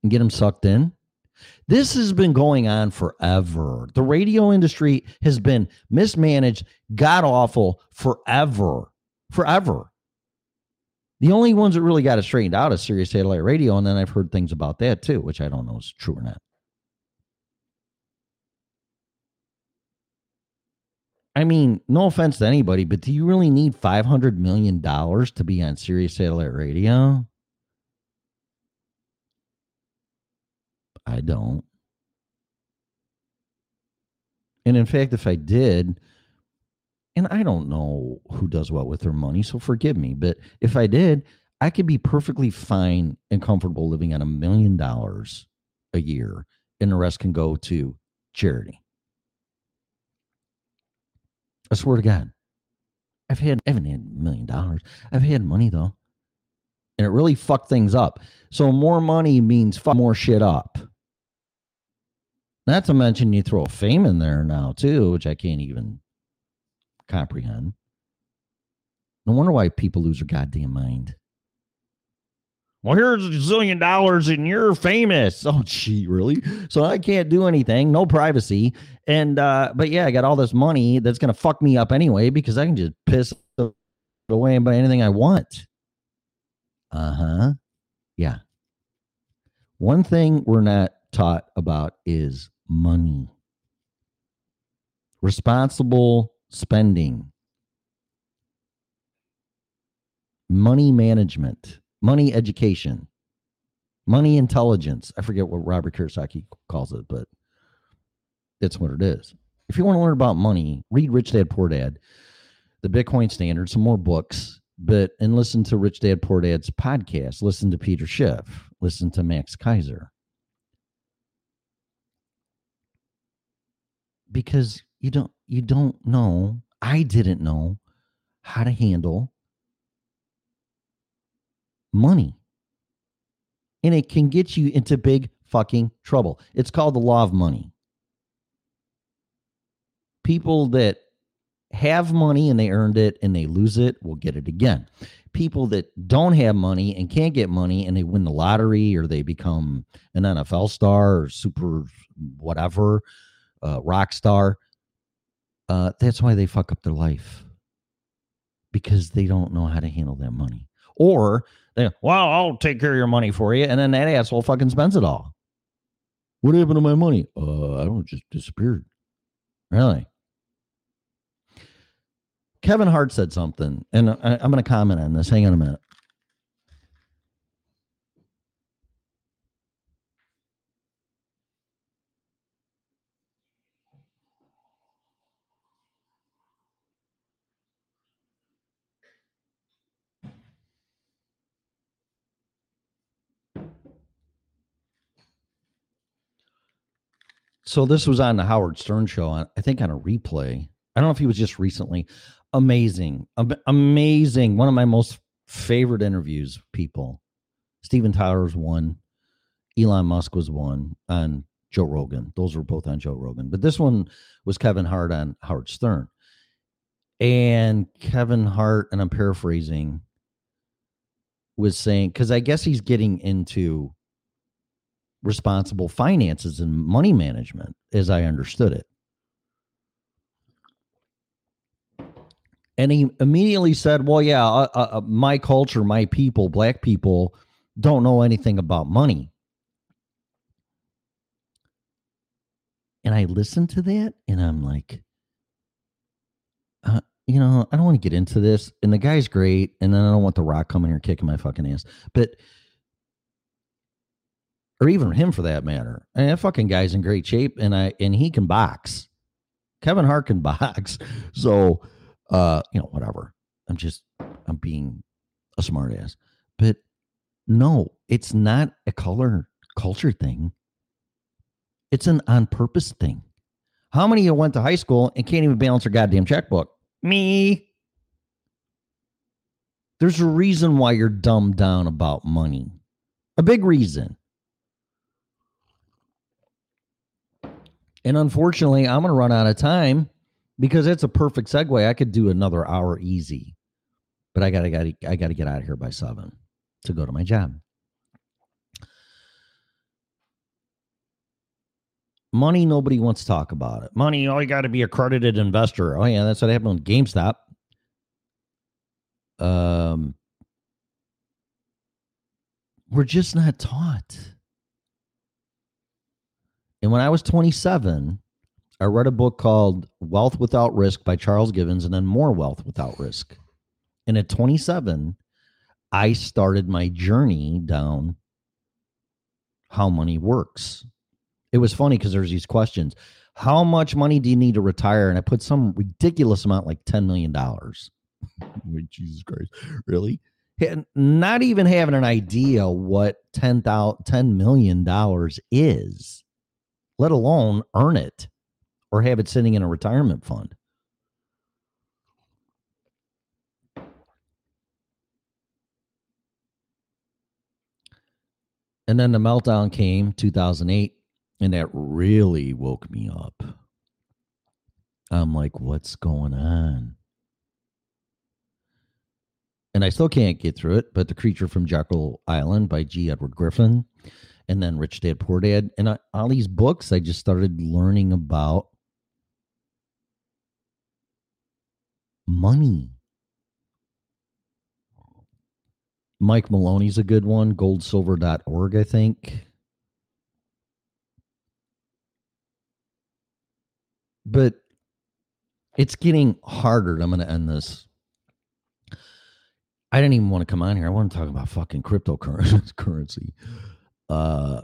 And get him sucked in. This has been going on forever. The radio industry has been mismanaged, god awful forever. The only ones that really got it straightened out is Sirius Satellite Radio. And then I've heard things about that too, which I don't know is true or not. I mean, no offense to anybody, but do you really need $500 million to be on Sirius Satellite Radio? I don't. And in fact, if I did, and I don't know who does what with their money, so forgive me, but if I did, I could be perfectly fine and comfortable living on $1 million a year, and the rest can go to charity. I swear to God, I haven't had $1 million. I've had money though. And it really fucked things up. So more money means fuck more shit up. Not to mention you throw a fame in there now too, which I can't even comprehend. No wonder why people lose their goddamn mind. Well, here's $1 zillion and you're famous. Oh, gee, really? So I can't do anything. No privacy. And, but yeah, I got all this money that's going to fuck me up anyway, because I can just piss away and buy anything I want. Uh-huh. Yeah. One thing we're not taught about is money. Responsible spending. Money management. Money education, money intelligence. I forget what Robert Kiyosaki calls it, but that's what it is. If you want to learn about money, read Rich Dad, Poor Dad, The Bitcoin Standard, some more books, and listen to Rich Dad, Poor Dad's podcast. Listen to Peter Schiff. Listen to Max Kaiser. Because you don't know, I didn't know how to handle money, and it can get you into big fucking trouble. It's called the law of money. People that have money and they earned it and they lose it will get it again. People that don't have money and can't get money and they win the lottery or they become an NFL star or super whatever, rock star, that's why they fuck up their life, because they don't know how to handle their money. Or they, well, I'll take care of your money for you. And then that asshole fucking spends it all. What happened to my money? I don't, just disappeared. Really? Kevin Hart said something, and I'm going to comment on this. Hang on a minute. So this was on the Howard Stern show, I think on a replay. I don't know if he was just recently. Amazing. One of my most favorite interviews, people. Steven Tyler's one. Elon Musk was one on Joe Rogan. Those were both on Joe Rogan. But this one was Kevin Hart on Howard Stern. And Kevin Hart, and I'm paraphrasing, was saying, because I guess he's getting into responsible finances and money management, as I understood it. And he immediately said, well, yeah, my culture, my people, black people don't know anything about money. And I listened to that and I'm like, I don't want to get into this. And the guy's great. And then I don't want The Rock coming here kicking my fucking ass. Or even him for that matter. I mean, that fucking guy's in great shape, and he can box. Kevin Hart can box. So, whatever. I'm being a smart ass. But no, it's not a culture thing. It's an on purpose thing. How many of you went to high school and can't even balance your goddamn checkbook? Me. There's a reason why you're dumbed down about money. A big reason. And unfortunately, I'm going to run out of time because it's a perfect segue. I could do another hour easy, but I got to get out of here by 7 to go to my job. Money, nobody wants to talk about it. Money, you got to be accredited investor. Oh yeah, that's what happened on GameStop. We're just not taught. And when I was 27, I read a book called Wealth Without Risk by Charles Givens, and then More Wealth Without Risk. And at 27, I started my journey down how money works. It was funny because there's these questions. How much money do you need to retire? And I put some ridiculous amount, like $10 million. Jesus Christ. Really? And not even having an idea what $10 million is, let alone earn it or have it sitting in a retirement fund. And then the meltdown came 2008, And that really woke me up. I'm like, what's going on? And I still can't get through it, but The Creature from Jekyll Island by G. Edward Griffin, and then Rich Dad, Poor Dad. And all these books, I just started learning about money. Mike Maloney's a good one, goldsilver.org, I think. But it's getting harder. I'm going to end this. I didn't even want to come on here. I want to talk about fucking cryptocurrency.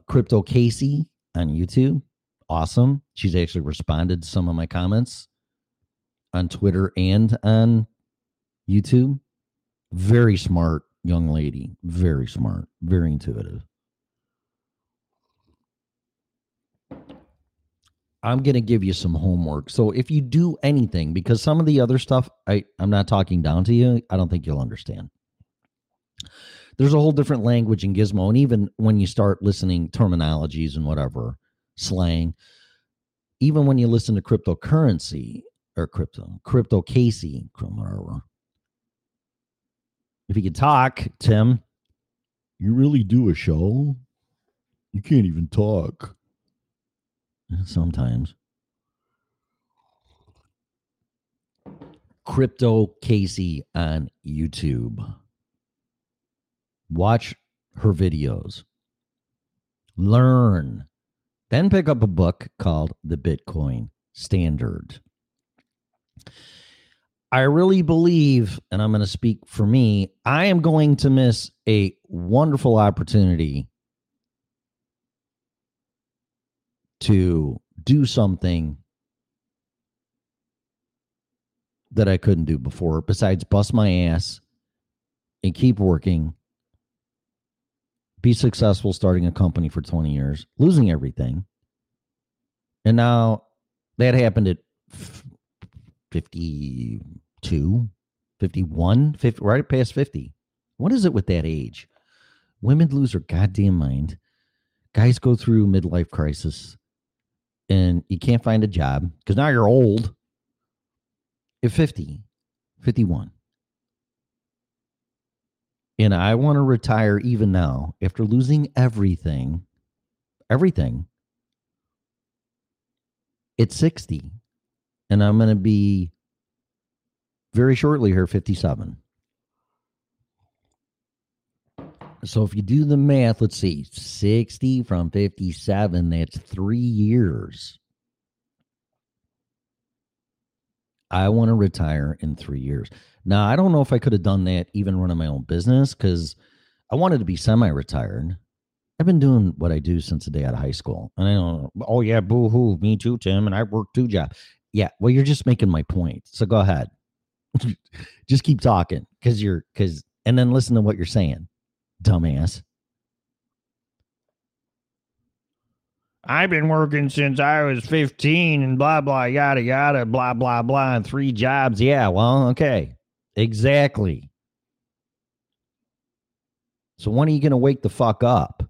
Crypto Casey on YouTube. Awesome. She's actually responded to some of my comments on Twitter and on YouTube. Very smart young lady. Very smart. Very intuitive. I'm going to give you some homework. So if you do anything, because some of the other stuff, I'm not talking down to you. I don't think you'll understand. There's a whole different language in Gizmo. And even when you start listening terminologies and whatever, slang, even when you listen to cryptocurrency or Crypto Casey, if you could talk, Tim, you really do a show? You can't even talk. Sometimes. Crypto Casey on YouTube. Watch her videos. Learn. Then pick up a book called The Bitcoin Standard. I really believe, and I'm going to speak for me, I am going to miss a wonderful opportunity to do something that I couldn't do before, besides bust my ass and keep working, be successful starting a company for 20 years, losing everything. And now that happened at 52, 51, 50, right past 50. What is it with that age? Women lose their goddamn mind. Guys go through midlife crisis. And you can't find a job because now you're old. You're 50, 51. And I want to retire even now after losing everything at 60. And I'm going to be very shortly here, 57. So if you do the math, let's see, 60 from 57, that's 3 years. I want to retire in 3 years. Now, I don't know if I could have done that even running my own business because I wanted to be semi-retired. I've been doing what I do since the day out of high school. And I don't know. Oh, yeah, boo-hoo, me too, Tim, and I work 2 jobs. Yeah, well, you're just making my point. So go ahead. Just keep talking and then listen to what you're saying. Dumbass. I've been working since I was 15 and blah, blah, yada, yada, blah, blah, blah, and 3 jobs. Yeah, well, okay. Exactly. So when are you going to wake the fuck up?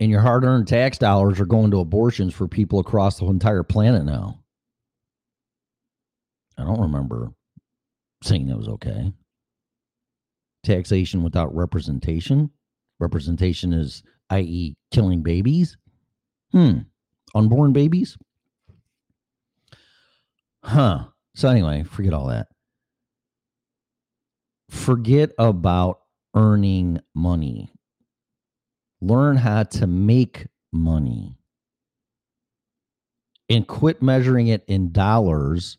And your hard-earned tax dollars are going to abortions for people across the entire planet now. I don't remember saying that was okay. Taxation without representation. Representation is, i.e., killing babies. Unborn babies. So anyway, forget all that. Forget about earning money. Learn how to make money. And quit measuring it in dollars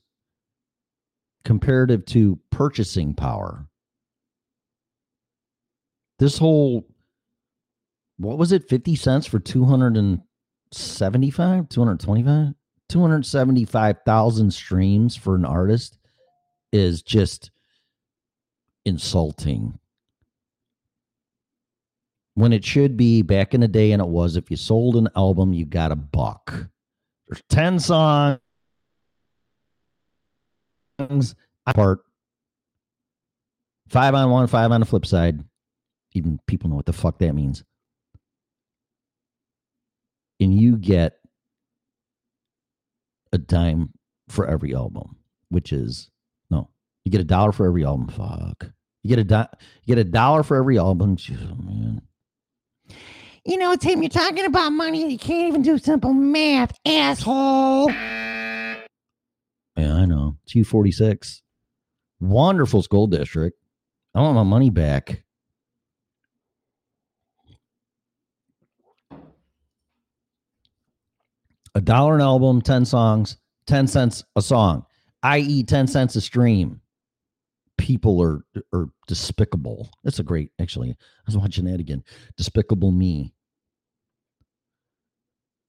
comparative to purchasing power. This whole, 50 cents for 275,000 streams for an artist is just insulting. When it should be back in the day, and it was, if you sold an album, you got $1. There's 10 songs. Part 5 on one, 5 on the flip side. even people know what the fuck that means. And you get a dime for every album, which is, no, you get $1 for every album. Fuck. You get $1 for every album. Jeez, oh man. You know, Tim, you're talking about money. You can't even do simple math, asshole. Yeah, I know. 246. Wonderful school district. I want my money back. $1 an album, 10 songs, 10 cents a song, i.e. 10 cents a stream. People are despicable. That's a great, actually, I was watching that again. Despicable Me.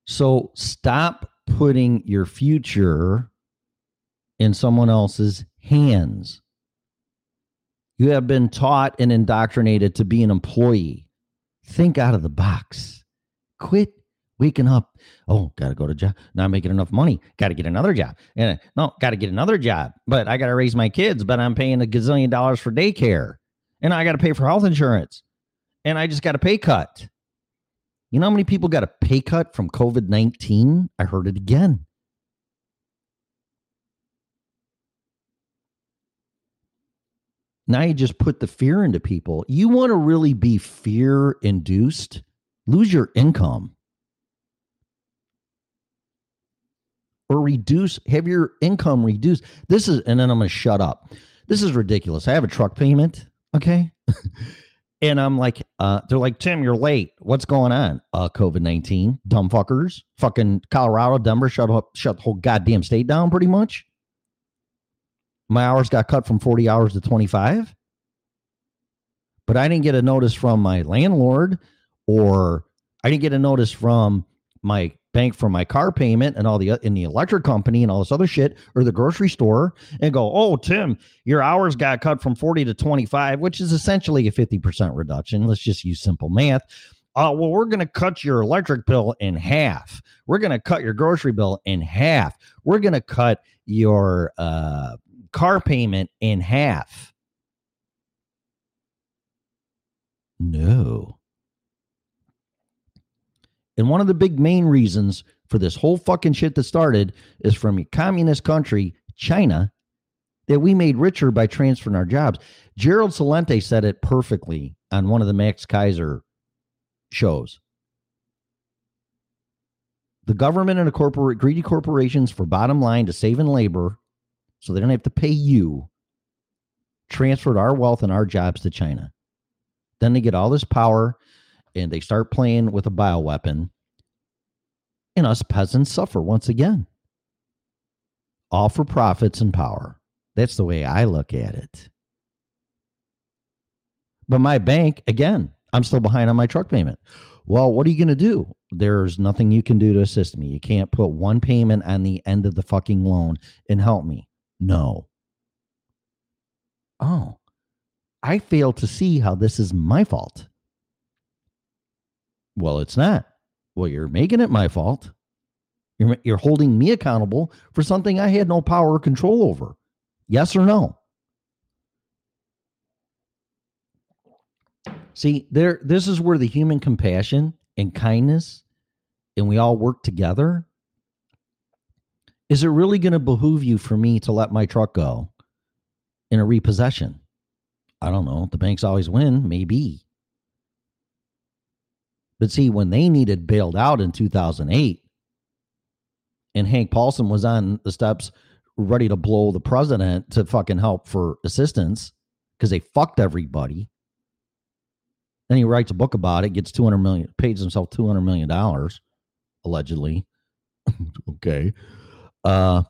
So stop putting your future in someone else's hands. You have been taught and indoctrinated to be an employee. Think out of the box. Quit waking up. Oh, got to go to job. Not making enough money. Got to get another job. And no, got to get another job. But I got to raise my kids, but I'm paying $1 gazillion for daycare. And I got to pay for health insurance. And I just got a pay cut. You know how many people got a pay cut from COVID-19? I heard it again. Now you just put the fear into people. You want to really be fear-induced? Lose your income. Or reduce, have your income reduced. This is, and then I'm going to shut up. This is ridiculous. I have a truck payment, okay? And I'm like, they're like, Tim, you're late. What's going on? COVID-19, dumb fuckers. Fucking Colorado, Denver, shut up, shut the whole goddamn state down pretty much. My hours got cut from 40 hours to 25. But I didn't get a notice from my landlord, or I didn't get a notice from my bank for my car payment and all the in the electric company and all this other shit, or the grocery store, and go, oh, Tim, your hours got cut from 40 to 25, which is essentially a 50% reduction. Let's just use simple math. Well, we're going to cut your electric bill in half. We're going to cut your grocery bill in half. We're going to cut your car payment in half. No. And one of the big main reasons for this whole fucking shit that started is from a communist country, China, that we made richer by transferring our jobs. Gerald Celente said it perfectly on one of the Max Kaiser shows. The government and the greedy corporations, for bottom line to save in labor so they don't have to pay you, transferred our wealth and our jobs to China. Then they get all this power, and they start playing with a bioweapon, and us peasants suffer once again. All for profits and power. That's the way I look at it. But my bank, again, I'm still behind on my truck payment. Well, what are you going to do? There's nothing you can do to assist me. You can't put one payment on the end of the fucking loan and help me. No. Oh, I fail to see how this is my fault. Well, it's not. Well, you're making it my fault. You're holding me accountable for something I had no power or control over. Yes or no? See, this is where the human compassion and kindness, and we all work together. Is it really going to behoove you for me to let my truck go in a repossession? I don't know. The banks always win. Maybe. But see, when they needed bailed out in 2008, and Hank Paulson was on the steps ready to blow the president to fucking help for assistance because they fucked everybody. Then he writes a book about it, gets $200 million, pays himself $200 million, allegedly. Okay. No,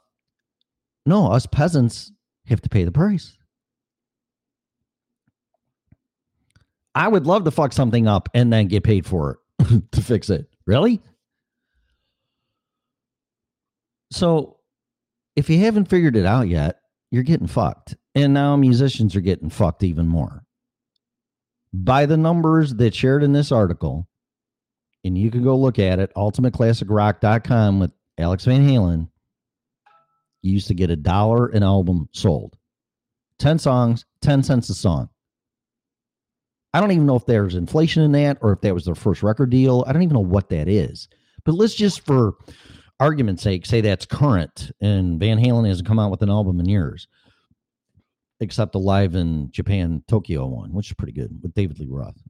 us peasants have to pay the price. I would love to fuck something up and then get paid for it to fix it. Really? So if you haven't figured it out yet, you're getting fucked. And now musicians are getting fucked even more. By the numbers that shared in this article, and you can go look at it, ultimateclassicrock.com with Alex Van Halen, you used to get $1 an album sold. 10 songs, 10 cents a song. I don't even know if there's inflation in that or if that was their first record deal. I don't even know what that is. But let's just, for argument's sake, say that's current and Van Halen hasn't come out with an album in years, except the Live in Japan, Tokyo one, which is pretty good with David Lee Roth.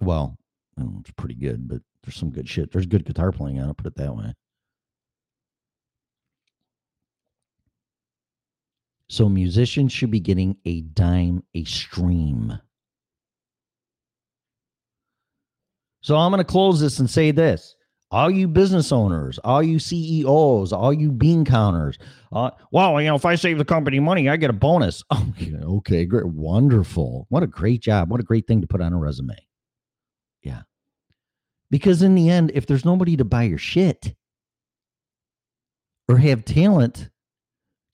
Well, I don't know, it's pretty good, but there's some good shit. There's good guitar playing on it, put it that way. So musicians should be getting a dime a stream. So I'm going to close this and say this. All you business owners, all you CEOs, all you bean counters. Well, you know, if I save the company money, I get a bonus. Oh, okay, great. Wonderful. What a great job. What a great thing to put on a resume. Yeah. Because in the end, if there's nobody to buy your shit or have talent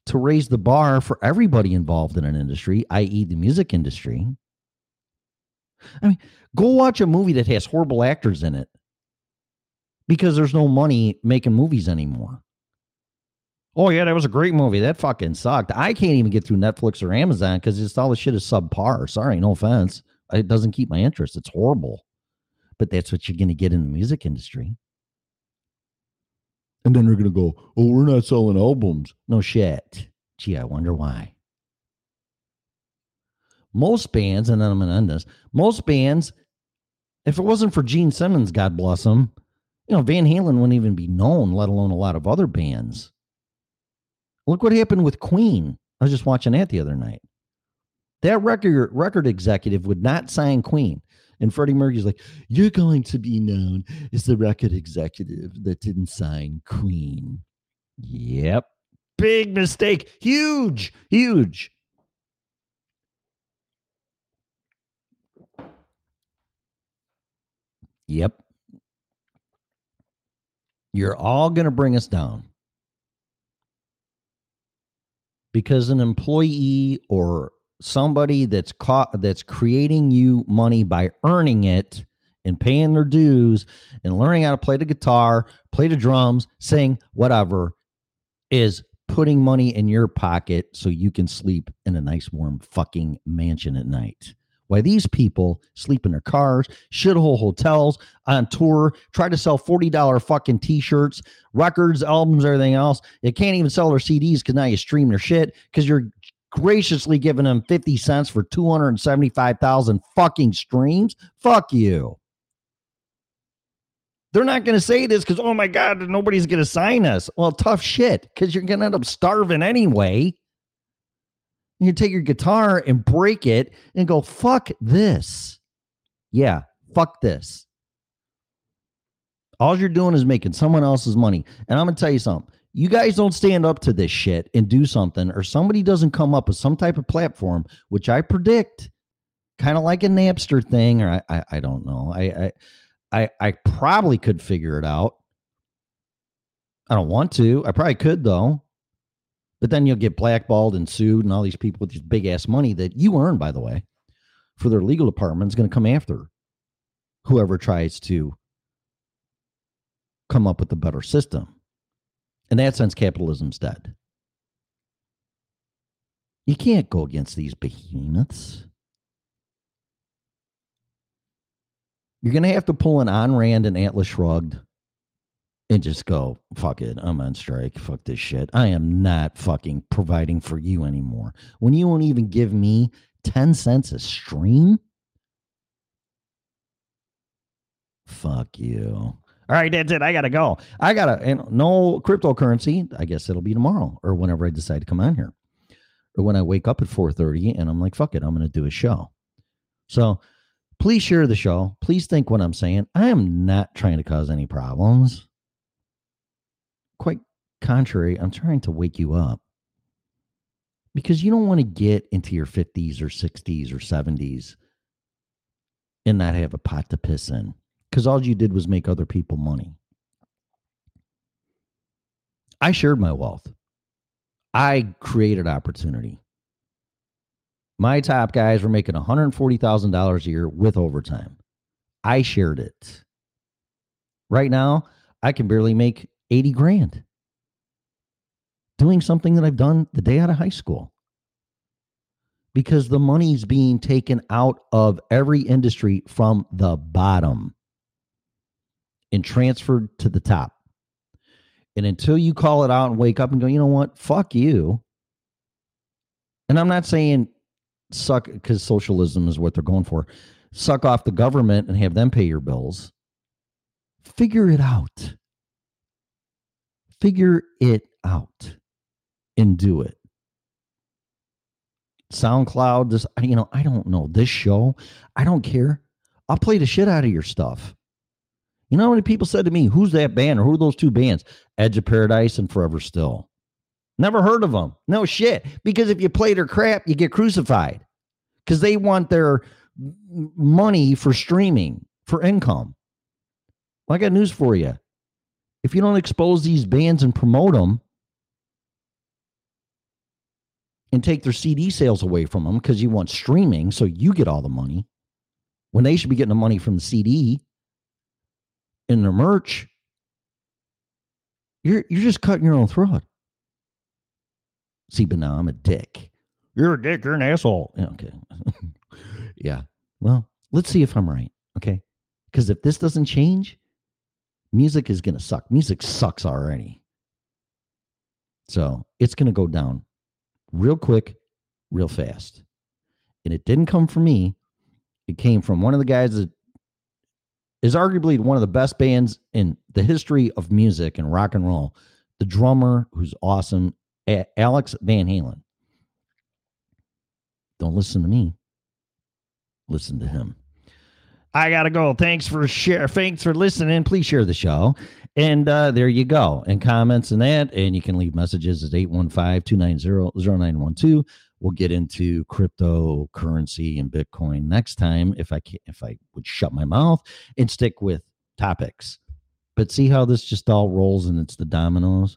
to raise the bar for everybody involved in an industry, i.e. the music industry. I mean, go watch a movie that has horrible actors in it because there's no money making movies anymore. Oh, yeah, that was a great movie. That fucking sucked. I can't even get through Netflix or Amazon because it's all the shit is subpar. Sorry, no offense. It doesn't keep my interest. It's horrible. But that's what you're going to get in the music industry. And then they're going to go, oh, we're not selling albums. No shit. Gee, I wonder why. Most bands, and then I'm going to end this, most bands, if it wasn't for Gene Simmons, God bless him, you know, Van Halen wouldn't even be known, let alone a lot of other bands. Look what happened with Queen. I was just watching that the other night. That record executive would not sign Queen. And Freddie Mercury's like, you're going to be known as the record executive that didn't sign Queen. Yep. Big mistake. Huge, huge. Yep. You're all going to bring us down. Because an employee or somebody that's caught that's creating you money by earning it and paying their dues and learning how to play the guitar, play the drums, sing, whatever, is putting money in your pocket so you can sleep in a nice warm fucking mansion at night. Why these people sleep in their cars, shithole hotels, on tour, try to sell $40 fucking t-shirts, records, albums, everything else. They can't even sell their CDs because now you stream their shit because you're graciously giving them 50 cents for 275,000 fucking streams. Fuck you. They're not going to say this because, oh my God, nobody's going to sign us. Well, tough shit, because you're going to end up starving anyway. You take your guitar and break it and go, fuck this. Yeah, fuck this. All you're doing is making someone else's money. And I'm going to tell you something. You guys don't stand up to this shit and do something, or somebody doesn't come up with some type of platform, which I predict, kind of like a Napster thing, or I don't know. I probably could figure it out. I don't want to. I probably could, though. But then you'll get blackballed and sued, and all these people with this big-ass money that you earn, by the way, for their legal department is going to come after whoever tries to come up with a better system. In that sense, capitalism's dead. You can't go against these behemoths. You're going to have to pull an Ayn Rand and Atlas Shrugged and just go, fuck it, I'm on strike. Fuck this shit. I am not fucking providing for you anymore. When you won't even give me 10 cents a stream? Fuck you. All right, that's it. I got to go. And no cryptocurrency. I guess it'll be tomorrow or whenever I decide to come on here or when I wake up at 4:30 and I'm like, fuck it, I'm going to do a show. So please share the show. Please think what I'm saying. I am not trying to cause any problems. Quite contrary, I'm trying to wake you up because you don't want to get into your 50s or 60s or 70s and not have a pot to piss in. Because all you did was make other people money. I shared my wealth. I created opportunity. My top guys were making $140,000 a year with overtime. I shared it. Right now, I can barely make 80 grand. Doing something that I've done the day out of high school. because the money's being taken out of every industry from the bottom and transferred to the top. And until you call it out and wake up and go, you know what, fuck you. And I'm not saying suck, because socialism is what they're going for. Suck off the government and have them pay your bills. Figure it out. Figure it out and do it. SoundCloud, this, you know, I don't know. This show, I don't care. I'll play the shit out of your stuff. You know how many people said to me, who's that band or who are those two bands? Edge of Paradise and Forever Still. Never heard of them. No shit. Because if you play their crap, you get crucified. Because they want their money for streaming, for income. Well, I got news for you. If you don't expose these bands and promote them, and take their CD sales away from them because you want streaming so you get all the money when they should be getting the money from the CD and their merch, you're just cutting your own throat. See, but now I'm a dick. You're a dick. You're an asshole. Okay. Yeah. Well, let's see if I'm right. Okay. Because if this doesn't change, music is going to suck. Music sucks already. So it's going to go down real quick, real fast. And it didn't come from me. It came from one of the guys that is arguably one of the best bands in the history of music and rock and roll. The drummer, who's awesome, Alex Van Halen. Don't listen to me. Listen to him. I gotta go. Thanks for listening. Please share the show. And there you go. And comments and that. And you can leave messages at 815-290-0912. We'll get into cryptocurrency and Bitcoin next time if I would shut my mouth and stick with topics. But see how this just all rolls and it's the dominoes.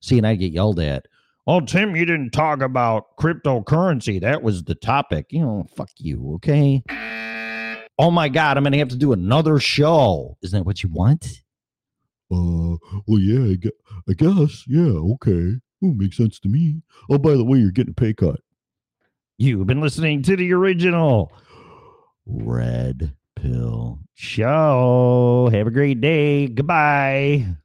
See, and I get yelled at. Oh, Tim, you didn't talk about cryptocurrency. That was the topic. You know, fuck you, okay? Oh my God, I'm going to have to do another show. Isn't that what you want? Well, yeah, I guess. Yeah, okay. Ooh, makes sense to me. Oh, by the way, you're getting a pay cut. You've been listening to the original Red Pill Show. Have a great day. Goodbye.